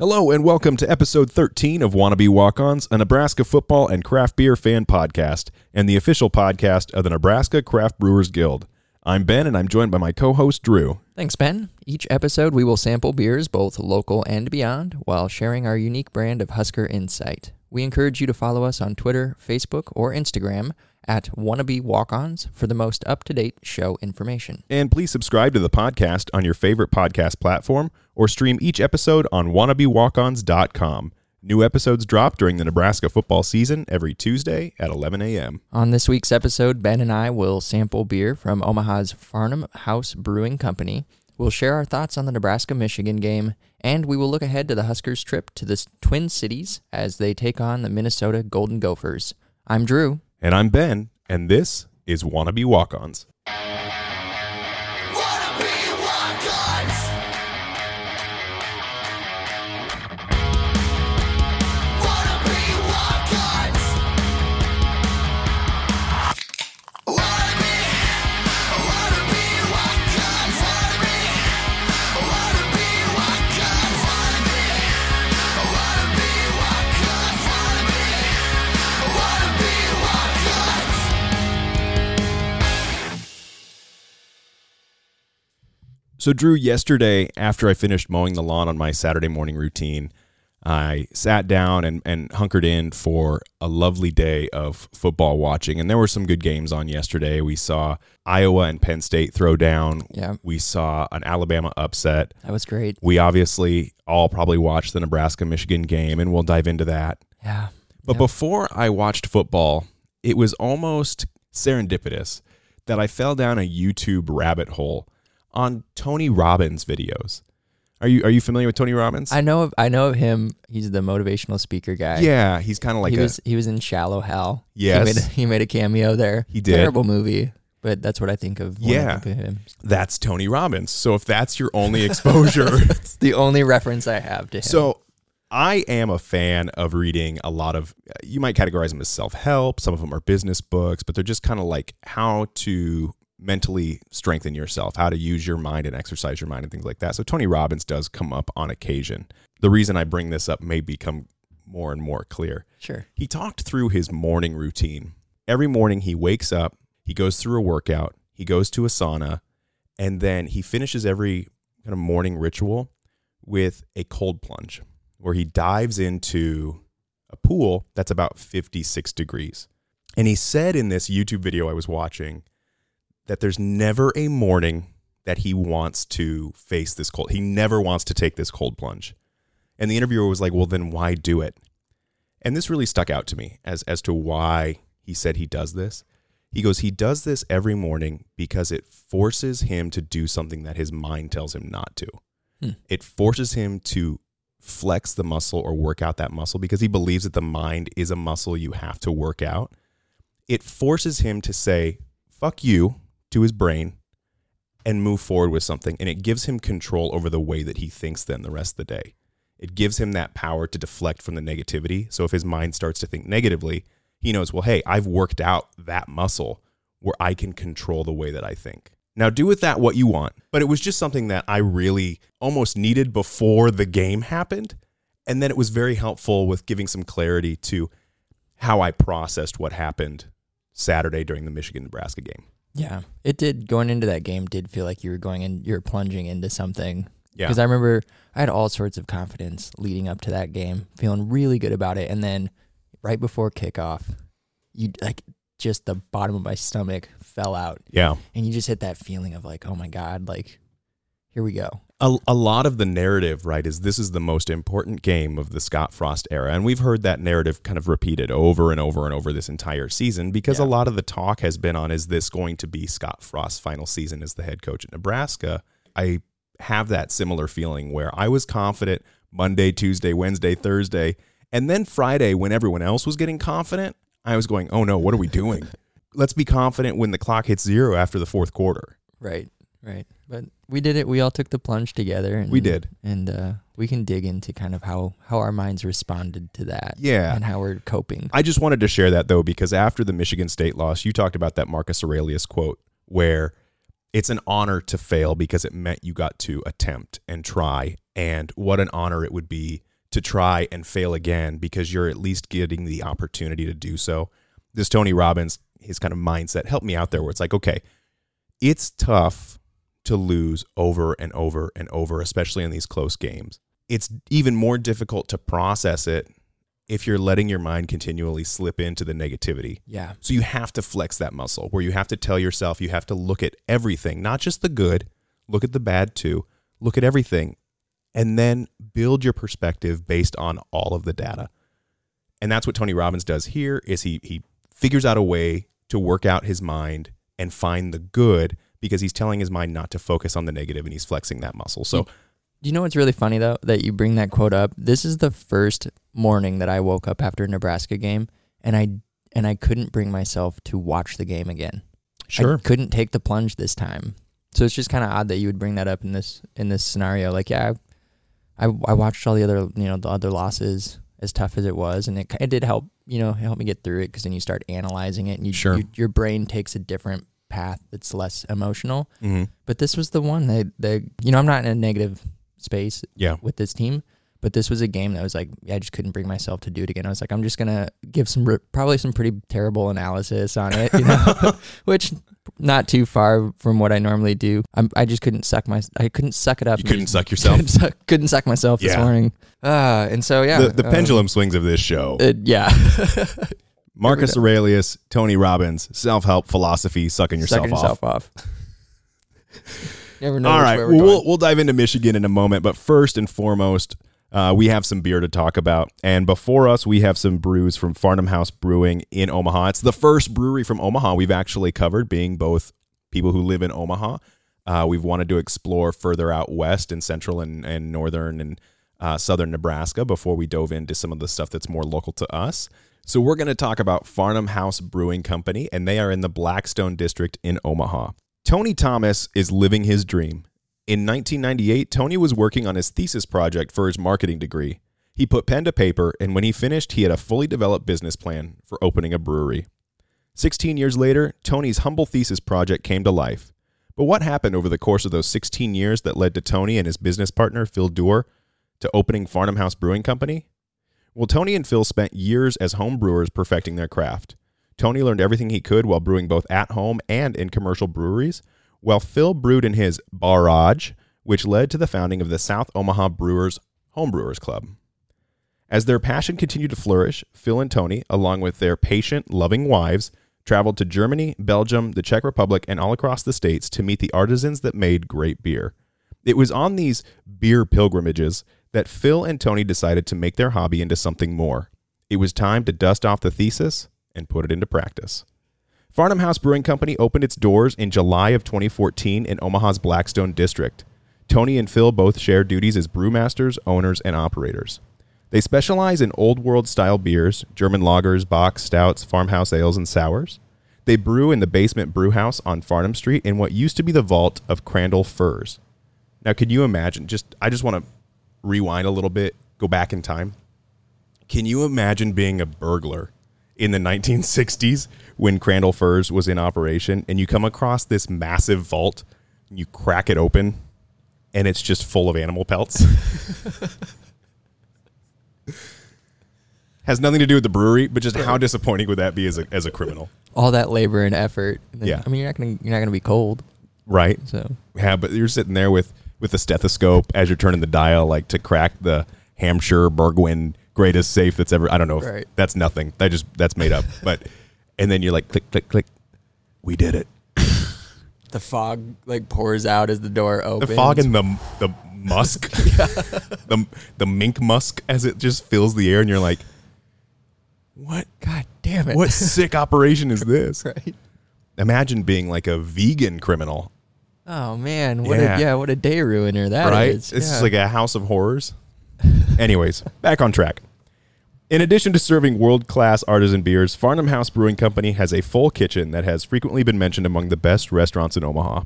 Hello and welcome to episode 13 of Wannabe Walk-Ons, a Nebraska football and craft beer fan podcast, and the official podcast of the Nebraska Craft Brewers Guild. I'm Ben, and I'm joined by my co-host, Drew. Thanks, Ben. Each episode, we will sample beers, both local and beyond, while sharing our unique brand of Husker Insight. We encourage you to follow us on Twitter, Facebook, or Instagram at Wannabe Walk-Ons for the most up-to-date show information. And please subscribe to the podcast on your favorite podcast platform or stream each episode on WannabeWalkOns.com. New episodes drop during the Nebraska football season every Tuesday at 11 a.m. On this week's episode, Ben and I will sample beer from Omaha's Farnam House Brewing Company. We'll share our thoughts on the Nebraska-Michigan game, and we will look ahead to the Huskers' trip to the Twin Cities as they take on the Minnesota Golden Gophers. I'm Drew. And I'm Ben, and this is Wannabe Walk-Ons. Wannabe Walk-Ons! Wannabe Walk-Ons! Wannabe Walk-Ons! Wannabe Walk-Ons! Wannabe Walk-Ons! So, Drew, yesterday, after I finished mowing the lawn on my Saturday morning routine, I sat down and hunkered in for a lovely day of football watching. And there were some good games on yesterday. We saw Iowa and Penn State throw down. Yeah. We saw an Alabama upset. That was great. We obviously all probably watched the Nebraska-Michigan game, and we'll dive into that. Yeah. But before I watched football, it was almost serendipitous that I fell down a YouTube rabbit hole on Tony Robbins videos. Are you familiar with Tony Robbins? I know of him. He's the motivational speaker guy. Yeah, he's kind of like he was in Shallow Hal. Yes, he made a cameo there. He did. Terrible movie, but that's what I think of. Yeah, I think of him. That's Tony Robbins. So if that's your only exposure, that's the only reference I have to him. So I am a fan of reading a lot of. You might categorize them as self-help. Some of them are business books, but they're just kind of like how to mentally strengthen yourself, how to use your mind and exercise your mind and things like that. So Tony Robbins does come up on occasion. The reason I bring this up may become more and more clear. Sure. He talked through his morning routine. Every morning he wakes up, he goes through a workout, he goes to a sauna, and then he finishes every kind of morning ritual with a cold plunge where he dives into a pool that's about 56 degrees. And he said in this YouTube video I was watching that there's never a morning that he wants to face this cold. He never wants to take this cold plunge. And the interviewer was like, well, then why do it? And this really stuck out to me as to why he said he does this. He goes, he does this every morning because it forces him to do something that his mind tells him not to. It forces him to flex the muscle or work out that muscle because he believes that the mind is a muscle you have to work out. It forces him to say, fuck you, to his brain and move forward with something. And it gives him control over the way that he thinks then the rest of the day. It gives him that power to deflect from the negativity. So if his mind starts to think negatively, he knows, well, hey, I've worked out that muscle where I can control the way that I think. Now do with that what you want. But it was just something that I really almost needed before the game happened. And then it was very helpful with giving some clarity to how I processed what happened Saturday during the Michigan-Nebraska game. Yeah, it did. Going into that game did feel like you were going in, you're plunging into something. Yeah. Because I remember I had all sorts of confidence leading up to that game, feeling really good about it. And then right before kickoff, you like just the bottom of my stomach fell out. Yeah. And you just hit that feeling of like, oh my God, like here we go. A lot of the narrative, right, is this is the most important game of the Scott Frost era. And we've heard that narrative kind of repeated over and over and over this entire season because a lot of the talk has been on, is this going to be Scott Frost's final season as the head coach at Nebraska? I have that similar feeling where I was confident, Monday, Tuesday, Wednesday, Thursday. And then Friday, when everyone else was getting confident, I was going, oh no, what are we doing? Let's be confident when the clock hits zero after the fourth quarter. Right, right. But we did it. We all took the plunge together. And, we did. And we can dig into kind of how our minds responded to that. Yeah. And how we're coping. I just wanted to share that, though, because after the Michigan State loss, you talked about that Marcus Aurelius quote where it's an honor to fail because it meant you got to attempt and try. And what an honor it would be to try and fail again because you're at least getting the opportunity to do so. This Tony Robbins, his kind of mindset helped me out there where it's like, okay, it's tough to lose over and over and over, especially in these close games. It's even more difficult to process it if you're letting your mind continually slip into the negativity. Yeah. So you have to flex that muscle where you have to tell yourself, you have to look at everything, not just the good, look at the bad too, look at everything, and then build your perspective based on all of the data. And that's what Tony Robbins does here is he figures out a way to work out his mind and find the good because he's telling his mind not to focus on the negative and he's flexing that muscle. So, do you know what's really funny though, that you bring that quote up? This is the first morning that I woke up after a Nebraska game and I couldn't bring myself to watch the game again. Sure. I couldn't take the plunge this time. So it's just kind of odd that you would bring that up in this scenario. Like, yeah, I watched all the other, you know, the other losses as tough as it was, and it did help. You know, help me get through it because then you start analyzing it and your brain takes a different path that's less emotional. Mm-hmm. But this was the one that, you know, I'm not in a negative space with this team, but this was a game that was like, I just couldn't bring myself to do it again. I was like, I'm just going to give probably some pretty terrible analysis on it, you know, which not too far from what I normally do. I just couldn't suck it up. You couldn't suck yourself? Couldn't suck myself this morning. And so, yeah. The pendulum swings of this show. Marcus Aurelius, Tony Robbins, self-help philosophy, sucking yourself off. Never know. All right, we'll dive into Michigan in a moment, but first and foremost, we have some beer to talk about. And before us, we have some brews from Farnam House Brewing in Omaha. It's the first brewery from Omaha we've actually covered, being both people who live in Omaha. We've wanted to explore further out west in central and northern and southern Nebraska before we dove into some of the stuff that's more local to us. So we're going to talk about Farnam House Brewing Company, and they are in the Blackstone District in Omaha. Tony Thomas is living his dream. In 1998, Tony was working on his thesis project for his marketing degree. He put pen to paper, and when he finished, he had a fully developed business plan for opening a brewery. 16 years later, Tony's humble thesis project came to life. But what happened over the course of those 16 years that led to Tony and his business partner, Phil Doerr, to opening Farnam House Brewing Company? Well, Tony and Phil spent years as home brewers perfecting their craft. Tony learned everything he could while brewing both at home and in commercial breweries, while Phil brewed in his barrage, which led to the founding of the South Omaha Brewers Homebrewers Club. As their passion continued to flourish, Phil and Tony, along with their patient, loving wives, traveled to Germany, Belgium, the Czech Republic, and all across the states to meet the artisans that made great beer. It was on these beer pilgrimages that Phil and Tony decided to make their hobby into something more. It was time to dust off the thesis and put it into practice. Farnam House Brewing Company opened its doors in July of 2014 in Omaha's Blackstone District. Tony and Phil both share duties as brewmasters, owners, and operators. They specialize in old world style beers, German lagers, bock, stouts, farmhouse ales, and sours. They brew in the basement brew house on Farnam Street in what used to be the vault of Crandall Furs. Now, can you imagine? I just want to rewind a little bit, go back in time. Can you imagine being a burglar in the 1960s, when Crandall Furs was in operation, and you come across this massive vault, and you crack it open, and it's just full of animal pelts? Has nothing to do with the brewery, but just how disappointing would that be as a criminal? All that labor and effort. And then, yeah, I mean, you're not gonna be cold, right? So yeah, but you're sitting there with a stethoscope as you're turning the dial, like to crack the Hampshire Burgwin greatest safe that's ever, I don't know if right. That's nothing. That's made up. But and then you're like click, click, click. We did it. The fog like pours out as the door opens. The fog and the musk. The mink musk as it just fills the air and you're like, what? God damn it. What sick operation is this? Right. Imagine being like a vegan criminal. Oh man, what a day ruiner that is. Right? It's like a house of horrors. Anyways, back on track. In addition to serving world-class artisan beers, Farnam House Brewing Company has a full kitchen that has frequently been mentioned among the best restaurants in Omaha.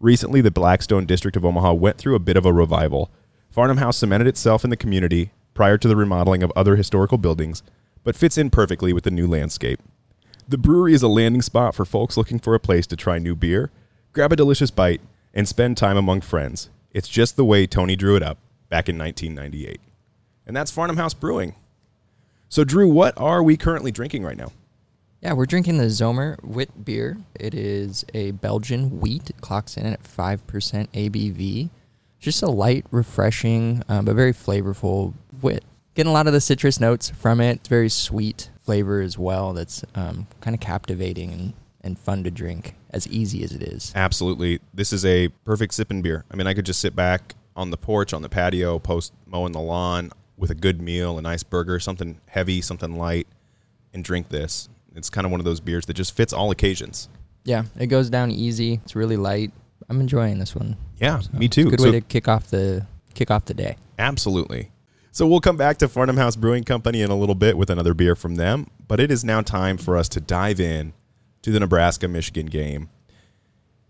Recently, the Blackstone District of Omaha went through a bit of a revival. Farnam House cemented itself in the community prior to the remodeling of other historical buildings, but fits in perfectly with the new landscape. The brewery is a landing spot for folks looking for a place to try new beer, grab a delicious bite, and spend time among friends. It's just the way Tony drew it up back in 1998. And that's Farnam House Brewing. So, Drew, what are we currently drinking right now? Yeah, we're drinking the Zomer Wit Beer. It is a Belgian wheat. It clocks in at 5% ABV. Just a light, refreshing, but very flavorful wit. Getting a lot of the citrus notes from it. It's very sweet flavor as well that's kind of captivating and fun to drink, as easy as it is. Absolutely. This is a perfect sipping beer. I mean, I could just sit back on the porch, on the patio, post mowing the lawn, with a good meal, a nice burger, something heavy, something light, and drink this. It's kind of one of those beers that just fits all occasions. Yeah, it goes down easy. It's really light. I'm enjoying this one. Yeah, so me too. It's a good way to kick off the day. Absolutely. So we'll come back to Farnam House Brewing Company in a little bit with another beer from them, but it is now time for us to dive in to the Nebraska-Michigan game.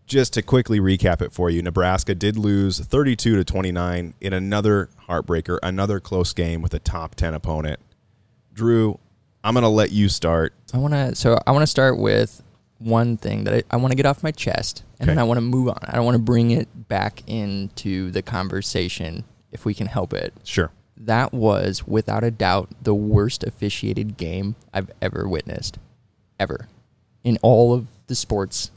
Just to quickly recap it for you, Nebraska did lose 32-29 in another heartbreaker, another close game with a top 10 opponent. Drew, I'm going to let you start. I want to start with one thing that I want to get off my chest, and then I want to move on. I want to bring it back into the conversation if we can help it. Sure. That was, without a doubt, the worst officiated game I've ever witnessed, ever, in all of the sports.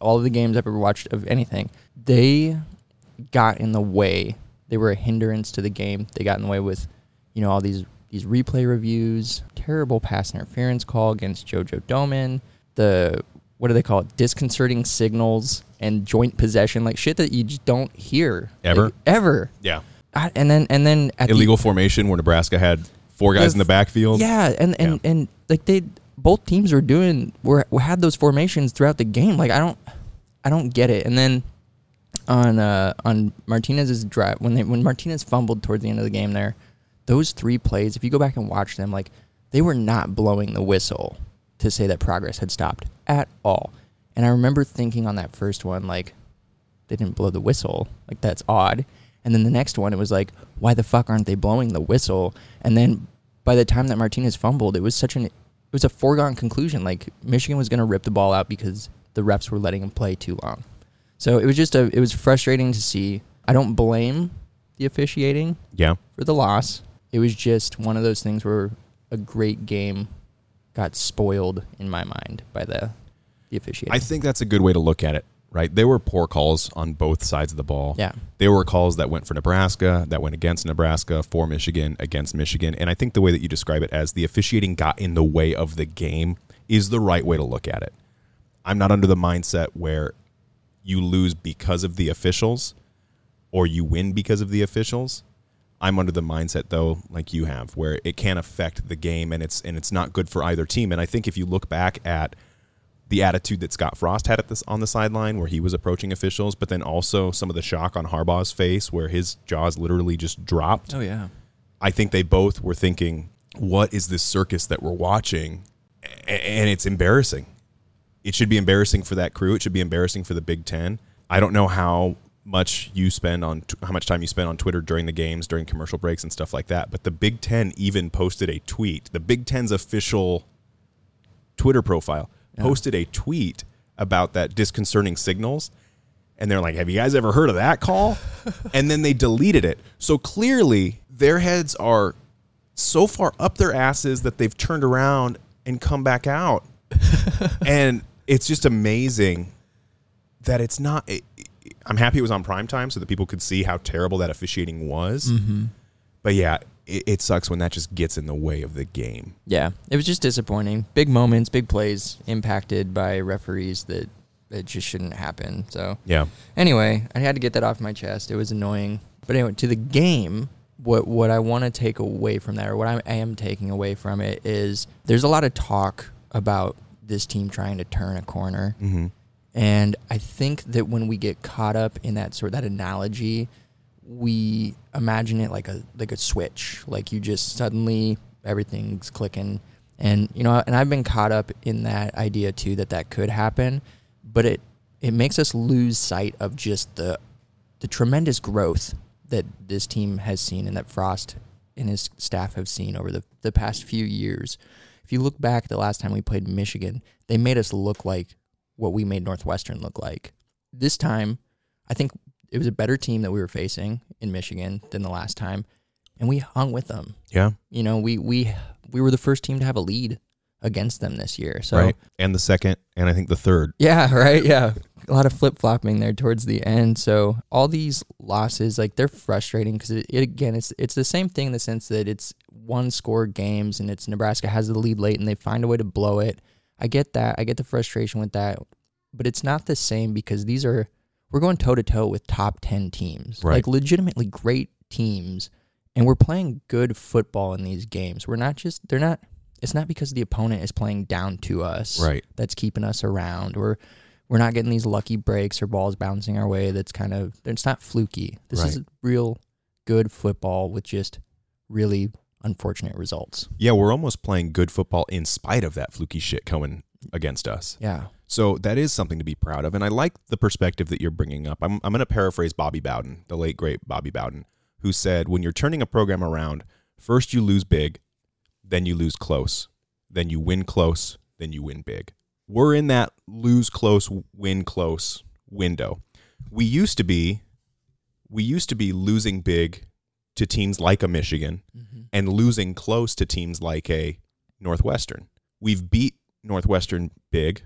All of the games I've ever watched of anything, they got in the way. They were a hindrance to the game. They got in the way with, all these replay reviews, terrible pass interference call against Jojo Domann, disconcerting signals and joint possession, like shit that you just don't hear ever. Like, ever. Yeah. And then at illegal formation where Nebraska had four guys in the backfield. Yeah, and like they. Both teams had those formations throughout the game. Like I don't get it. And then on Martinez's drive, when Martinez fumbled towards the end of the game there, those three plays, if you go back and watch them, like they were not blowing the whistle to say that progress had stopped at all. And I remember thinking on that first one, like they didn't blow the whistle. Like that's odd. And then the next one, it was like, why the fuck aren't they blowing the whistle? And then by the time that Martinez fumbled, it was It was a foregone conclusion. Like Michigan was going to rip the ball out because the refs were letting him play too long. So it was it was frustrating to see. I don't blame the officiating for the loss. It was just one of those things where a great game got spoiled in my mind by the officiating. I think that's a good way to look at it, right? There were poor calls on both sides of the ball. Yeah. There were calls that went for Nebraska, that went against Nebraska, for Michigan, against Michigan. And I think the way that you describe it as the officiating got in the way of the game is the right way to look at it. I'm not under the mindset where you lose because of the officials or you win because of the officials. I'm under the mindset, though, like you have, where it can affect the game and it's not good for either team. And I think if you look back at the attitude that Scott Frost had on the sideline where he was approaching officials, but then also some of the shock on Harbaugh's face where his jaws literally just dropped. Oh, yeah. I think they both were thinking, what is this circus that we're watching? And it's embarrassing. It should be embarrassing for that crew. It should be embarrassing for the Big Ten. I don't know how much time you spend on Twitter during the games, during commercial breaks and stuff like that, but the Big Ten even posted a tweet. The Big Ten's official Twitter profile posted a tweet about that disconcerting signals, and they're like, have you guys ever heard of that call? And then they deleted it. So clearly their heads are so far up their asses that they've turned around and come back out. And it's just amazing that it's not. I'm happy it was on primetime so that people could see how terrible that officiating was. Mm-hmm. But yeah, it sucks when that just gets in the way of the game. Yeah, it was just disappointing. Big moments, big plays impacted by referees that just shouldn't happen. So yeah. Anyway, I had to get that off my chest. It was annoying. But anyway, to the game, what I want to take away from that, or what I am taking away from it, is there's a lot of talk about this team trying to turn a corner. Mm-hmm. And I think that when we get caught up in that analogy, we imagine it like a switch. Like you just suddenly everything's clicking. And, you know, and I've been caught up in that idea too, that could happen, but it makes us lose sight of just the tremendous growth that this team has seen and that Frost and his staff have seen over the past few years. If you look back the last time we played Michigan, they made us look like what we made Northwestern look like. This time, I think it was a better team that we were facing in Michigan than the last time, and we hung with them. Yeah. You know, we were the first team to have a lead against them this year. So right. And the second, and I think the third. Yeah, right, yeah. A lot of flip-flopping there towards the end. So all these losses, like, they're frustrating because, it's the same thing in the sense that it's one-score games and it's Nebraska has the lead late and they find a way to blow it. I get that. I get the frustration with that. But it's not the same because we're going toe-to-toe with top 10 teams. Right. Like, legitimately great teams. And we're playing good football in these games. It's not because the opponent is playing down to us. Right. That's keeping us around. We're not getting these lucky breaks or balls bouncing our way. It's not fluky. This right. is real good football with just really unfortunate results. Yeah, we're almost playing good football in spite of that fluky shit coming against us. Yeah. So that is something to be proud of. And I like the perspective that you're bringing up. I'm going to paraphrase Bobby Bowden, the late, great Bobby Bowden, who said, when you're turning a program around, first you lose big, then you lose close, then you win big. We're in that lose close window. We used to be losing big to teams like a Michigan mm-hmm. and losing close to teams like a Northwestern. We've beat Northwestern big,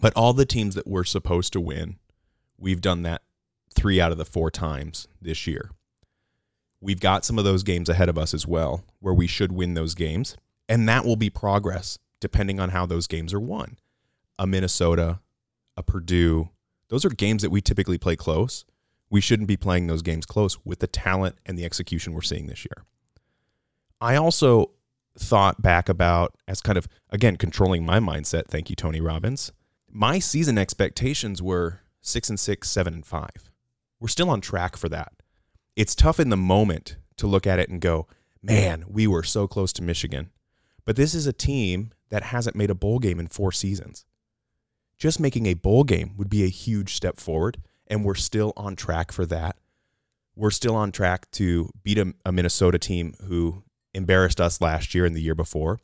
but all the teams that we're supposed to win, we've done that 3 out of the 4 times this year. We've got some of those games ahead of us as well, where we should win those games, and that will be progress depending on how those games are won. A Minnesota, a Purdue, those are games that we typically play close. We shouldn't be playing those games close with the talent and the execution we're seeing this year. I also thought back about, as kind of, again, controlling my mindset, thank you, Tony Robbins, my season expectations were 6-6, 7-5. We're still on track for that. It's tough in the moment to look at it and go, man, we were so close to Michigan. But this is a team that hasn't made a bowl game in 4 seasons. Just making a bowl game would be a huge step forward, and we're still on track for that. We're still on track to beat a Minnesota team who embarrassed us last year and the year before.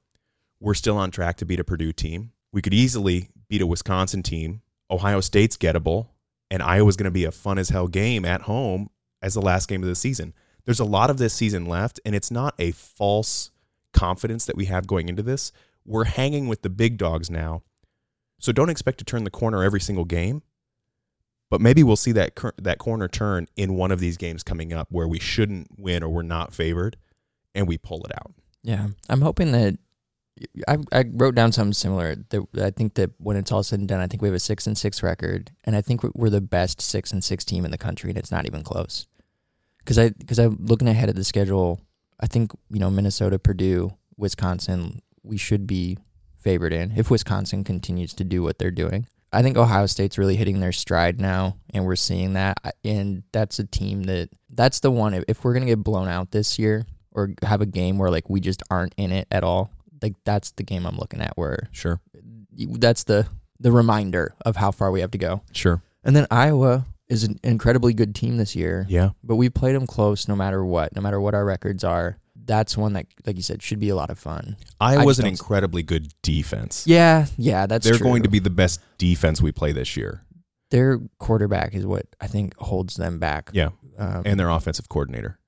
We're still on track to beat a Purdue team. We could easily beat a Wisconsin team. Ohio State's gettable, and Iowa's going to be a fun-as-hell game at home as the last game of the season. There's a lot of this season left, and it's not a false confidence that we have going into this. We're hanging with the big dogs now. So don't expect to turn the corner every single game, but maybe we'll see that corner turn in one of these games coming up where we shouldn't win or we're not favored, and we pull it out. Yeah, I'm hoping that I wrote down something similar. That I think that when it's all said and done, I think we have a 6-6 record, and I think we're the best 6-6 team in the country, and it's not even close. Because I'm looking ahead at the schedule, I think, you know, Minnesota, Purdue, Wisconsin, we should be favored in if Wisconsin continues to do what they're doing. I think Ohio State's really hitting their stride now, and we're seeing that. And that's a team that's the one, if we're going to get blown out this year or have a game where like we just aren't in it at all, like that's the game I'm looking at where sure that's the reminder of how far we have to go. Sure. And then Iowa is an incredibly good team this year. Yeah. But we played them close no matter what our records are. That's one that, like you said, should be a lot of fun. Iowa's an incredibly good defense. Yeah, that's true. They're going to be the best defense we play this year. Their quarterback is what I think holds them back. Yeah, and their offensive coordinator.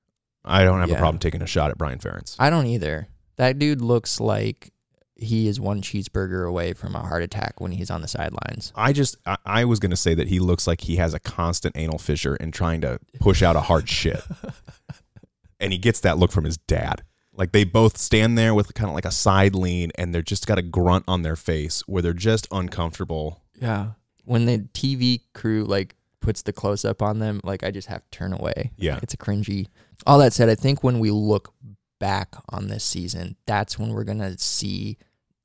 I don't have a problem taking a shot at Brian Ferentz. I don't either. That dude looks like he is one cheeseburger away from a heart attack when he's on the sidelines. I was going to say that he looks like he has a constant anal fissure and trying to push out a hard shit. And he gets that look from his dad. Like they both stand there with kind of like a side lean and they're just got a grunt on their face where they're just uncomfortable. Yeah. When the TV crew like puts the close up on them, like I just have to turn away. Yeah. It's a cringy. All that said, I think when we look back on this season, that's when we're going to see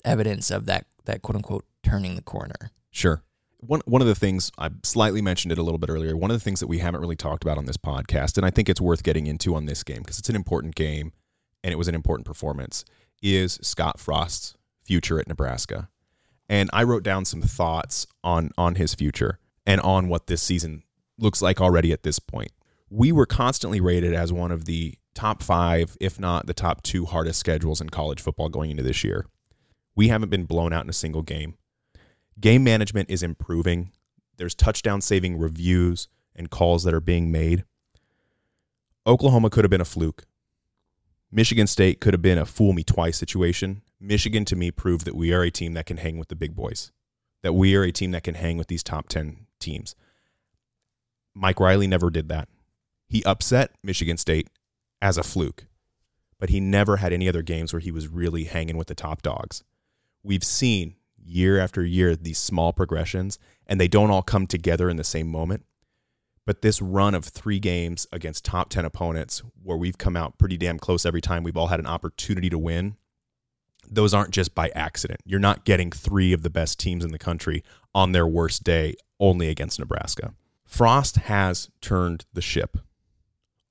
evidence of that quote unquote turning the corner. Sure. One of the things, I slightly mentioned it a little bit earlier, one of the things that we haven't really talked about on this podcast, and I think it's worth getting into on this game because it's an important game and it was an important performance, is Scott Frost's future at Nebraska. And I wrote down some thoughts on his future and on what this season looks like already at this point. We were constantly rated as one of the top five, if not the top two hardest schedules in college football going into this year. We haven't been blown out in a single game. Game management is improving. There's touchdown-saving reviews and calls that are being made. Oklahoma could have been a fluke. Michigan State could have been a fool-me-twice situation. Michigan, to me, proved that we are a team that can hang with the big boys, that we are a team that can hang with these top 10 teams. Mike Riley never did that. He upset Michigan State as a fluke, but he never had any other games where he was really hanging with the top dogs. We've seen year after year these small progressions, and they don't all come together in the same moment. But this run of three games against top 10 opponents where we've come out pretty damn close every time, we've all had an opportunity to win, those aren't just by accident. You're not getting three of the best teams in the country on their worst day only against Nebraska. Frost has turned the ship.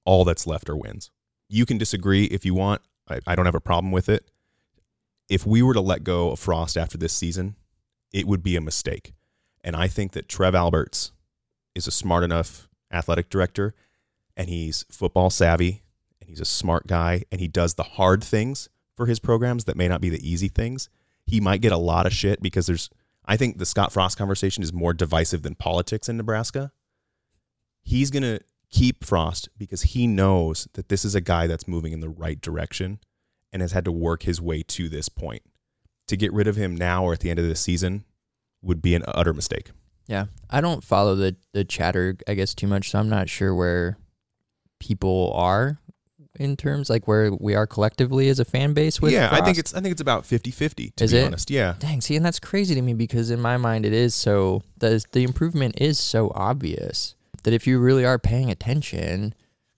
All that's left are wins. You can disagree if you want. I don't have a problem with it. If we were to let go of Frost after this season, it would be a mistake. And I think that Trev Alberts is a smart enough athletic director, and he's football savvy, and he's a smart guy, and he does the hard things for his programs that may not be the easy things. He might get a lot of shit because I think the Scott Frost conversation is more divisive than politics in Nebraska. He's going to keep Frost because he knows that this is a guy that's moving in the right direction and has had to work his way to this point. To get rid of him now or at the end of the season would be an utter mistake. Yeah, I don't follow the chatter, I guess, too much, so I'm not sure where people are in terms, like where we are collectively as a fan base with Frost. I think it's about 50-50, to be honest. Yeah. Dang, see, and that's crazy to me because in my mind it is so, the improvement is so obvious that if you really are paying attention,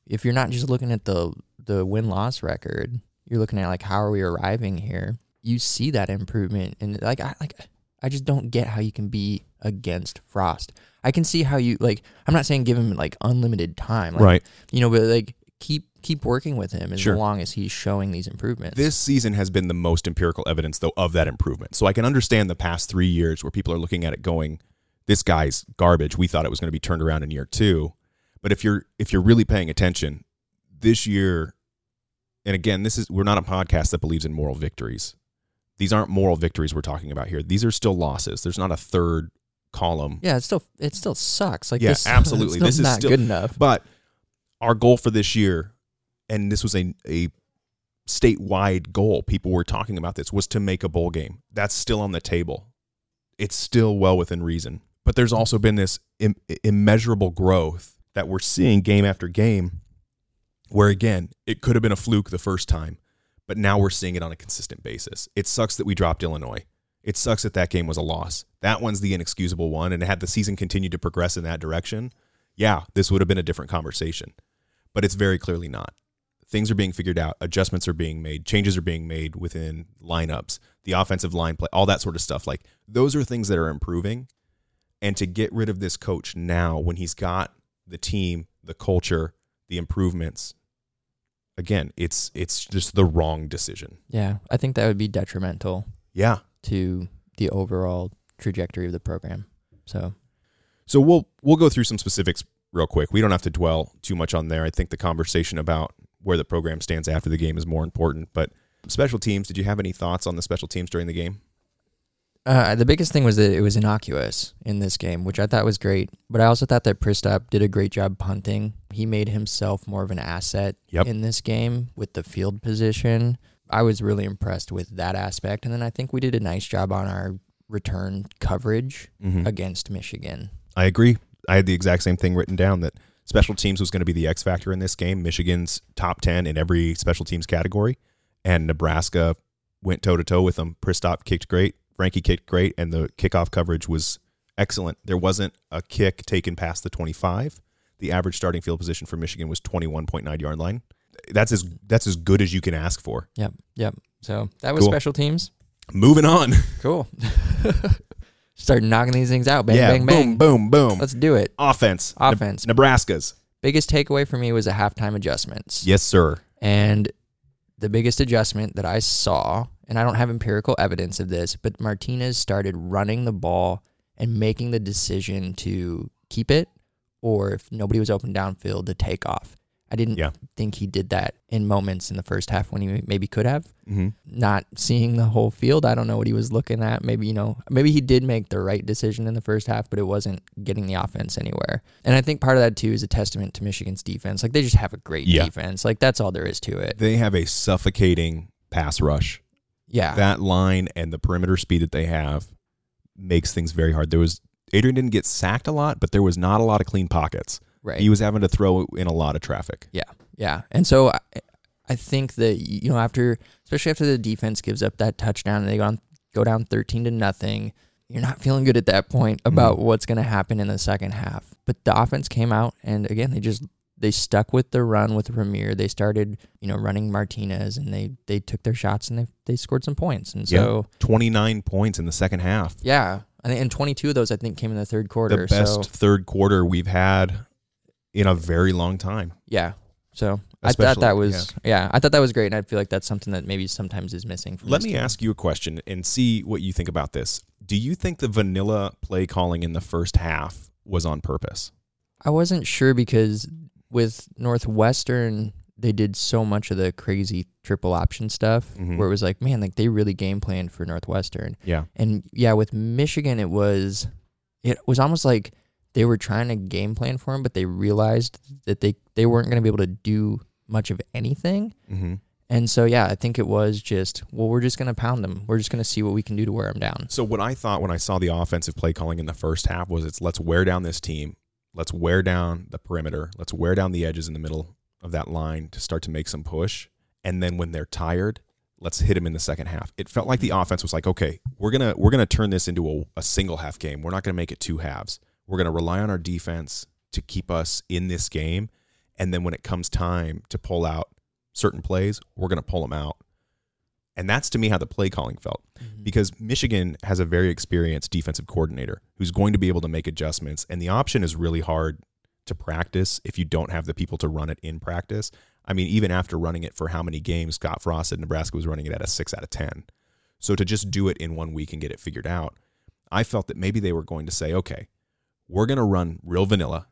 if you're not just looking at the win-loss record, you're looking at, like, how are we arriving here? You see that improvement. And, I just don't get how you can be against Frost. I can see how you, like, I'm not saying give him, like, unlimited time. Like, right. You know, but, like, keep working with him as long as he's showing these improvements. This season has been the most empirical evidence, though, of that improvement. So I can understand the past 3 years where people are looking at it going, this guy's garbage. We thought it was going to be turned around in year two. But if you're really paying attention, this year... And again, we're not a podcast that believes in moral victories. These aren't moral victories we're talking about here. These are still losses. There's not a third column. Yeah, it still sucks. Like, yeah, this, absolutely. This is not still good enough. But our goal for this year, and this was a statewide goal, people were talking about this, was to make a bowl game. That's still on the table. It's still well within reason. But there's also been this immeasurable growth that we're seeing game after game, where, again, it could have been a fluke the first time, but now we're seeing it on a consistent basis. It sucks that we dropped Illinois. It sucks that game was a loss. That one's the inexcusable one, and had the season continued to progress in that direction, yeah, this would have been a different conversation. But it's very clearly not. Things are being figured out. Adjustments are being made. Changes are being made within lineups, the offensive line play, all that sort of stuff. Like, those are things that are improving, and to get rid of this coach now when he's got the team, the culture, the improvements... Again, it's just the wrong decision. Yeah, I think that would be detrimental. Yeah, to the overall trajectory of the program. So we'll go through some specifics real quick. We don't have to dwell too much on there. I think the conversation about where the program stands after the game is more important. But special teams, did you have any thoughts on the special teams during the game? The biggest thing was that it was innocuous in this game, which I thought was great. But I also thought that Pristop did a great job punting. He made himself more of an asset in this game with the field position. I was really impressed with that aspect. And then I think we did a nice job on our return coverage against Michigan. I agree. I had the exact same thing written down, that special teams was going to be the X factor in this game. Michigan's top 10 in every special teams category. And Nebraska went toe-to-toe with them. Pristop kicked great. Frankie kicked great, and the kickoff coverage was excellent. There wasn't a kick taken past the 25. The average starting field position for Michigan was 21.9 yard line. That's as good as you can ask for. Yep. So that was cool. Special teams. Moving on. Cool. start knocking these things out. Bang, yeah, bang, bang. Boom, boom, boom. Let's do it. Offense. Nebraska's. Biggest takeaway for me was the halftime adjustments. Yes, sir. And the biggest adjustment that I saw, and I don't have empirical evidence of this, but Martinez started running the ball and making the decision to keep it, or if nobody was open downfield, to take off. I didn't think he did that in moments in the first half when he maybe could have. Mm-hmm. Not seeing the whole field, I don't know what he was looking at. Maybe, you know, maybe he did make the right decision in the first half, but it wasn't getting the offense anywhere. And I think part of that, too, is a testament to Michigan's defense. Like, they just have a great defense. Like, that's all there is to it. They have a suffocating pass rush. Yeah. That line and the perimeter speed that they have makes things very hard. Adrian didn't get sacked a lot, but there was not a lot of clean pockets. Right. He was having to throw in a lot of traffic. Yeah, yeah. And so I think that, you know, especially after the defense gives up that touchdown and they go down 13-0, you're not feeling good at that point about what's going to happen in the second half. But the offense came out, and again, they stuck with the run with Ramir. They started, you know, running Martinez, and they took their shots, and they scored some points. And so 29 points in the second half. Yeah, and 22 of those I think came in the third quarter. The best third quarter we've had in a very long time. Yeah. So I thought that was, I thought that was great. And I feel like that's something that maybe sometimes is missing. Let me ask you a question and see what you think about this. Do you think the vanilla play calling in the first half was on purpose? I wasn't sure, because with Northwestern, they did so much of the crazy triple option stuff where it was like, man, like they really game planned for Northwestern. Yeah. And yeah, with Michigan, it was almost like they were trying to game plan for him, but they realized that they weren't going to be able to do much of anything. Mm-hmm. And so, yeah, I think it was just, well, we're just going to pound them. We're just going to see what we can do to wear them down. So what I thought when I saw the offensive play calling in the first half was, it's let's wear down this team. Let's wear down the perimeter. Let's wear down the edges in the middle of that line to start to make some push. And then when they're tired, let's hit him in the second half. It felt like the offense was like, okay, we're gonna turn this into a single half game. We're not going to make it two halves. We're going to rely on our defense to keep us in this game. And then when it comes time to pull out certain plays, we're going to pull them out. And that's, to me, how the play calling felt. Mm-hmm. Because Michigan has a very experienced defensive coordinator who's going to be able to make adjustments. And the option is really hard to practice if you don't have the people to run it in practice. I mean, even after running it for how many games, Scott Frost said Nebraska was running it at a 6 out of 10. So to just do it in 1 week and get it figured out, I felt that maybe they were going to say, okay, we're going to run real vanilla,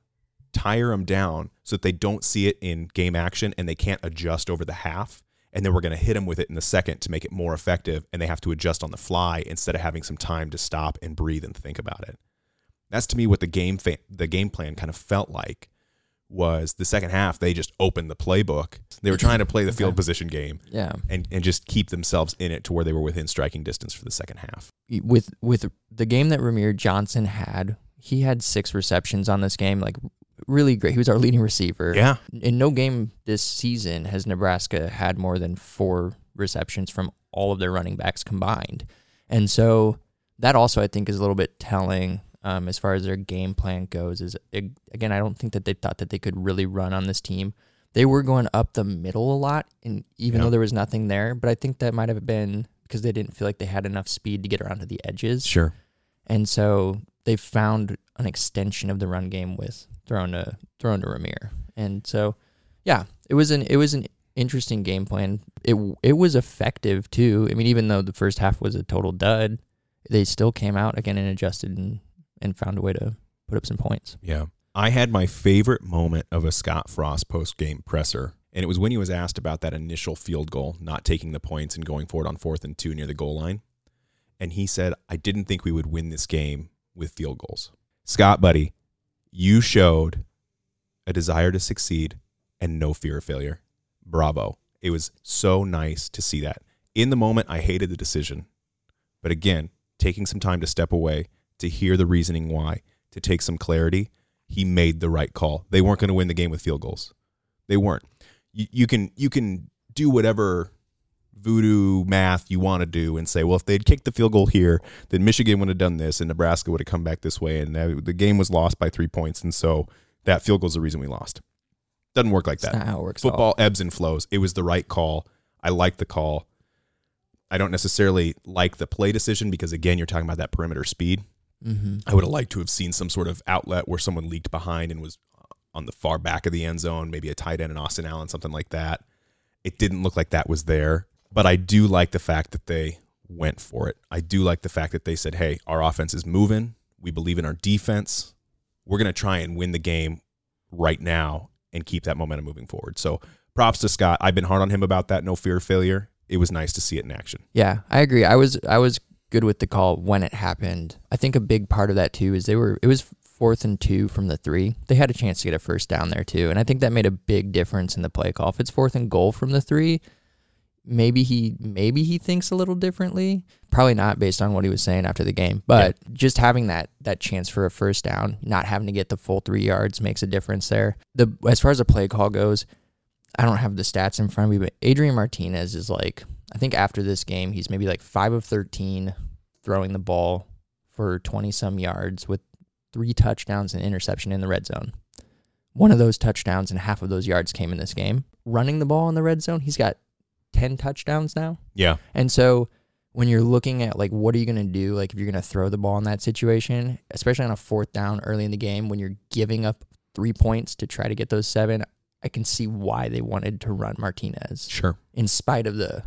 tire them down so that they don't see it in game action and they can't adjust over the half. And then we're going to hit them with it in the second to make it more effective. And they have to adjust on the fly instead of having some time to stop and breathe and think about it. That's, to me, what the game plan kind of felt like. Was the second half, they just opened the playbook. They were trying to play the field position game and just keep themselves in it to where they were within striking distance for the second half. With the game that Ramir Johnson had, he had 6 receptions on this game, like really great. He was our leading receiver. Yeah. In no game this season has Nebraska had more than 4 receptions from all of their running backs combined. And so that also, I think, is a little bit telling as far as their game plan goes. Again, I don't think that they thought that they could really run on this team. They were going up the middle a lot, and even though there was nothing there, but I think that might have been because they didn't feel like they had enough speed to get around to the edges. Sure. And so they found an extension of the run game with thrown to Ramir. And so, yeah, it was an interesting game plan. It was effective too. I mean, even though the first half was a total dud, they still came out again and adjusted and found a way to put up some points. Yeah. I had my favorite moment of a Scott Frost post-game presser, and it was when he was asked about that initial field goal, not taking the points and going for it on 4th and 2 near the goal line. And he said, I didn't think we would win this game with field goals. Scott, buddy, you showed a desire to succeed and no fear of failure. Bravo. It was so nice to see that. In the moment, I hated the decision. But again, taking some time to step away, to hear the reasoning why, to take some clarity, he made the right call. They weren't going to win the game with field goals. They weren't. You can do whatever voodoo math you want to do and say, well, if they'd kicked the field goal here, then Michigan would have done this and Nebraska would have come back this way and the game was lost by 3 points, and so that field goal is the reason we lost. Doesn't work like that. That's not how it works. Football ebbs and flows. It was the right call. I like the call. I don't necessarily like the play decision because, again, you're talking about that perimeter speed. Mm-hmm. I would have liked to have seen some sort of outlet where someone leaked behind and was on the far back of the end zone, maybe a tight end in Austin Allen, something like that. It didn't look like that was there, but I do like the fact that they went for it. I do like the fact that they said, hey, our offense is moving. We believe in our defense. We're going to try and win the game right now and keep that momentum moving forward. So props to Scott. I've been hard on him about that. No fear of failure. It was nice to see it in action. Yeah, I agree. I was good with the call when it happened. I think a big part of that too is it was 4th and 2 from the 3. They had a chance to get a first down there too, and I think that made a big difference in the play call. If it's 4th and goal from the 3, maybe he thinks a little differently. Probably not based on what he was saying after the game, but yeah. Just having that chance for a first down, not having to get the full 3 yards makes a difference there. As far as the play call goes, I don't have the stats in front of me, but Adrian Martinez is like, I think after this game, he's maybe like 5 of 13 throwing the ball for 20-some yards with 3 touchdowns and interception in the red zone. One of those touchdowns and half of those yards came in this game. Running the ball in the red zone, he's got 10 touchdowns now. Yeah. And so when you're looking at, like, what are you going to do, like, if you're going to throw the ball in that situation, especially on a 4th down early in the game when you're giving up 3 points to try to get those 7, I can see why they wanted to run Martinez. Sure. In spite of the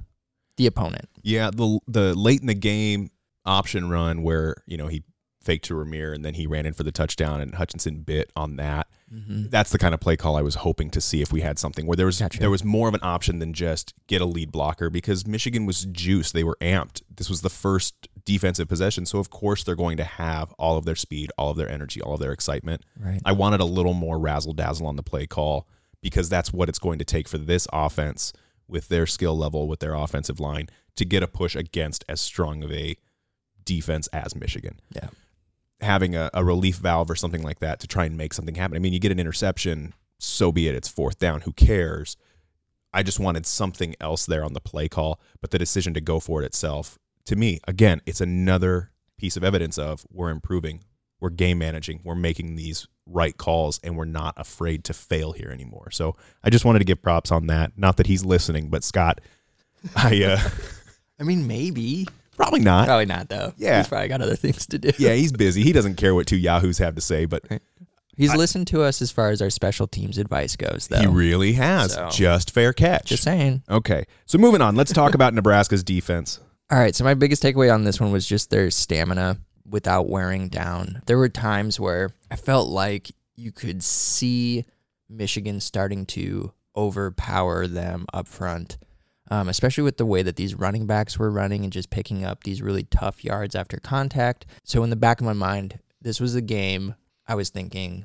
opponent. Yeah, the late in the game option run where, you know, he faked to Ramir and then he ran in for the touchdown and Hutchinson bit on that. Mm-hmm. That's the kind of play call I was hoping to see if we had something where there was more of an option than just get a lead blocker, because Michigan was juiced. They were amped. This was the first defensive possession, so of course they're going to have all of their speed, all of their energy, all of their excitement. Right. I wanted a little more razzle-dazzle on the play call, because that's what it's going to take for this offense with their skill level, with their offensive line, to get a push against as strong of a defense as Michigan. Yeah. Having a relief valve or something like that to try and make something happen. I mean, you get an interception, so be it. It's 4th down. Who cares? I just wanted something else there on the play call, but the decision to go for it itself, to me, again, it's another piece of evidence of we're improving, we're game managing, we're making these right calls, and we're not afraid to fail here anymore. So I just wanted to give props on that. Not that he's listening, but Scott, I mean, maybe. Probably not, though. Yeah. He's probably got other things to do. Yeah, he's busy. He doesn't care what two Yahoos have to say, but... Right. He's listened to us as far as our special teams advice goes, though. He really has. So, just fair catch. Just saying. Okay, so moving on. Let's talk about Nebraska's defense. All right, so my biggest takeaway on this one was just their stamina without wearing down. There were times where I felt like you could see Michigan starting to overpower them up front, especially with the way that these running backs were running and just picking up these really tough yards after contact. So in the back of my mind, this was a game I was thinking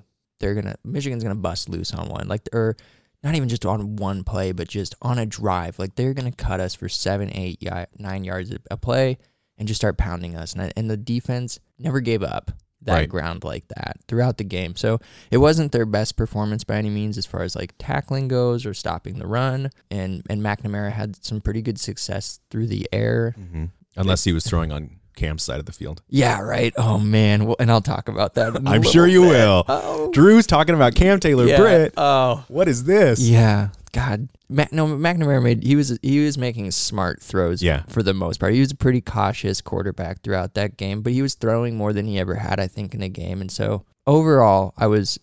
Michigan's gonna bust loose on one, like, or not even just on one play, but just on a drive. Like, they're gonna cut us for 7, 8, 9 yards a play and just start pounding us. And the defense never gave up that ground like that throughout the game. So it wasn't their best performance by any means as far as, like, tackling goes or stopping the run. And McNamara had some pretty good success through the air. Mm-hmm. Unless he was throwing on Cam's side of the field. Yeah, right. Oh, man. Well, and I'll talk about that in I'm sure you bit. Will. Uh-oh. Drew's talking about Cam Taylor-Britt. Yeah. Oh. What is this? Yeah. God, McNamara he was making smart throws for the most part. He was a pretty cautious quarterback throughout that game, but he was throwing more than he ever had, I think, in a game. And so overall, I was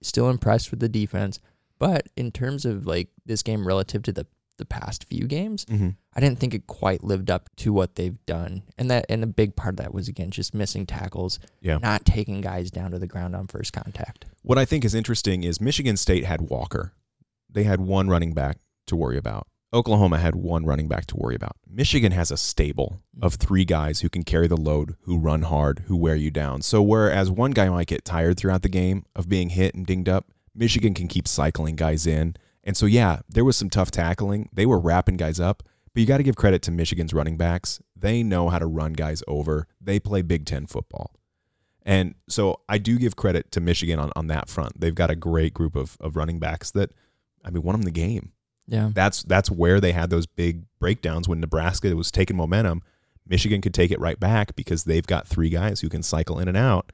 still impressed with the defense. But in terms of, like, this game relative to the past few games, mm-hmm. I didn't think it quite lived up to what they've done. And a big part of that was, again, just missing tackles, not taking guys down to the ground on first contact. What I think is interesting is Michigan State had Walker. They had one running back to worry about. Oklahoma had one running back to worry about. Michigan has a stable of 3 guys who can carry the load, who run hard, who wear you down. So whereas one guy might get tired throughout the game of being hit and dinged up, Michigan can keep cycling guys in. And so, yeah, there was some tough tackling. They were wrapping guys up. But you got to give credit to Michigan's running backs. They know how to run guys over. They play Big Ten football. And so I do give credit to Michigan on that front. They've got a great group of running backs that – I mean, won them the game. Yeah, that's where they had those big breakdowns when Nebraska was taking momentum. Michigan could take it right back because they've got 3 guys who can cycle in and out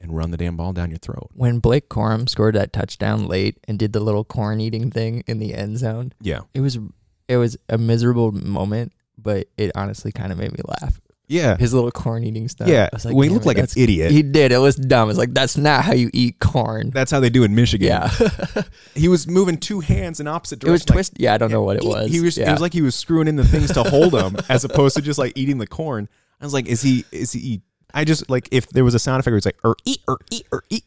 and run the damn ball down your throat. When Blake Corum scored that touchdown late and did the little corn eating thing in the end zone, it was a miserable moment, but it honestly kind of made me laugh. Yeah. His little corn eating stuff. Yeah. Like, well, he looked like an idiot. He did. It was dumb. It's like, that's not how you eat corn. That's how they do in Michigan. Yeah. He was moving two hands in opposite directions. It was twisted. Like, yeah, I don't know what it was. It was like he was screwing in the things to hold them as opposed to just like eating the corn. I was like, is he I just like, if there was a sound effect, it was like, or eat.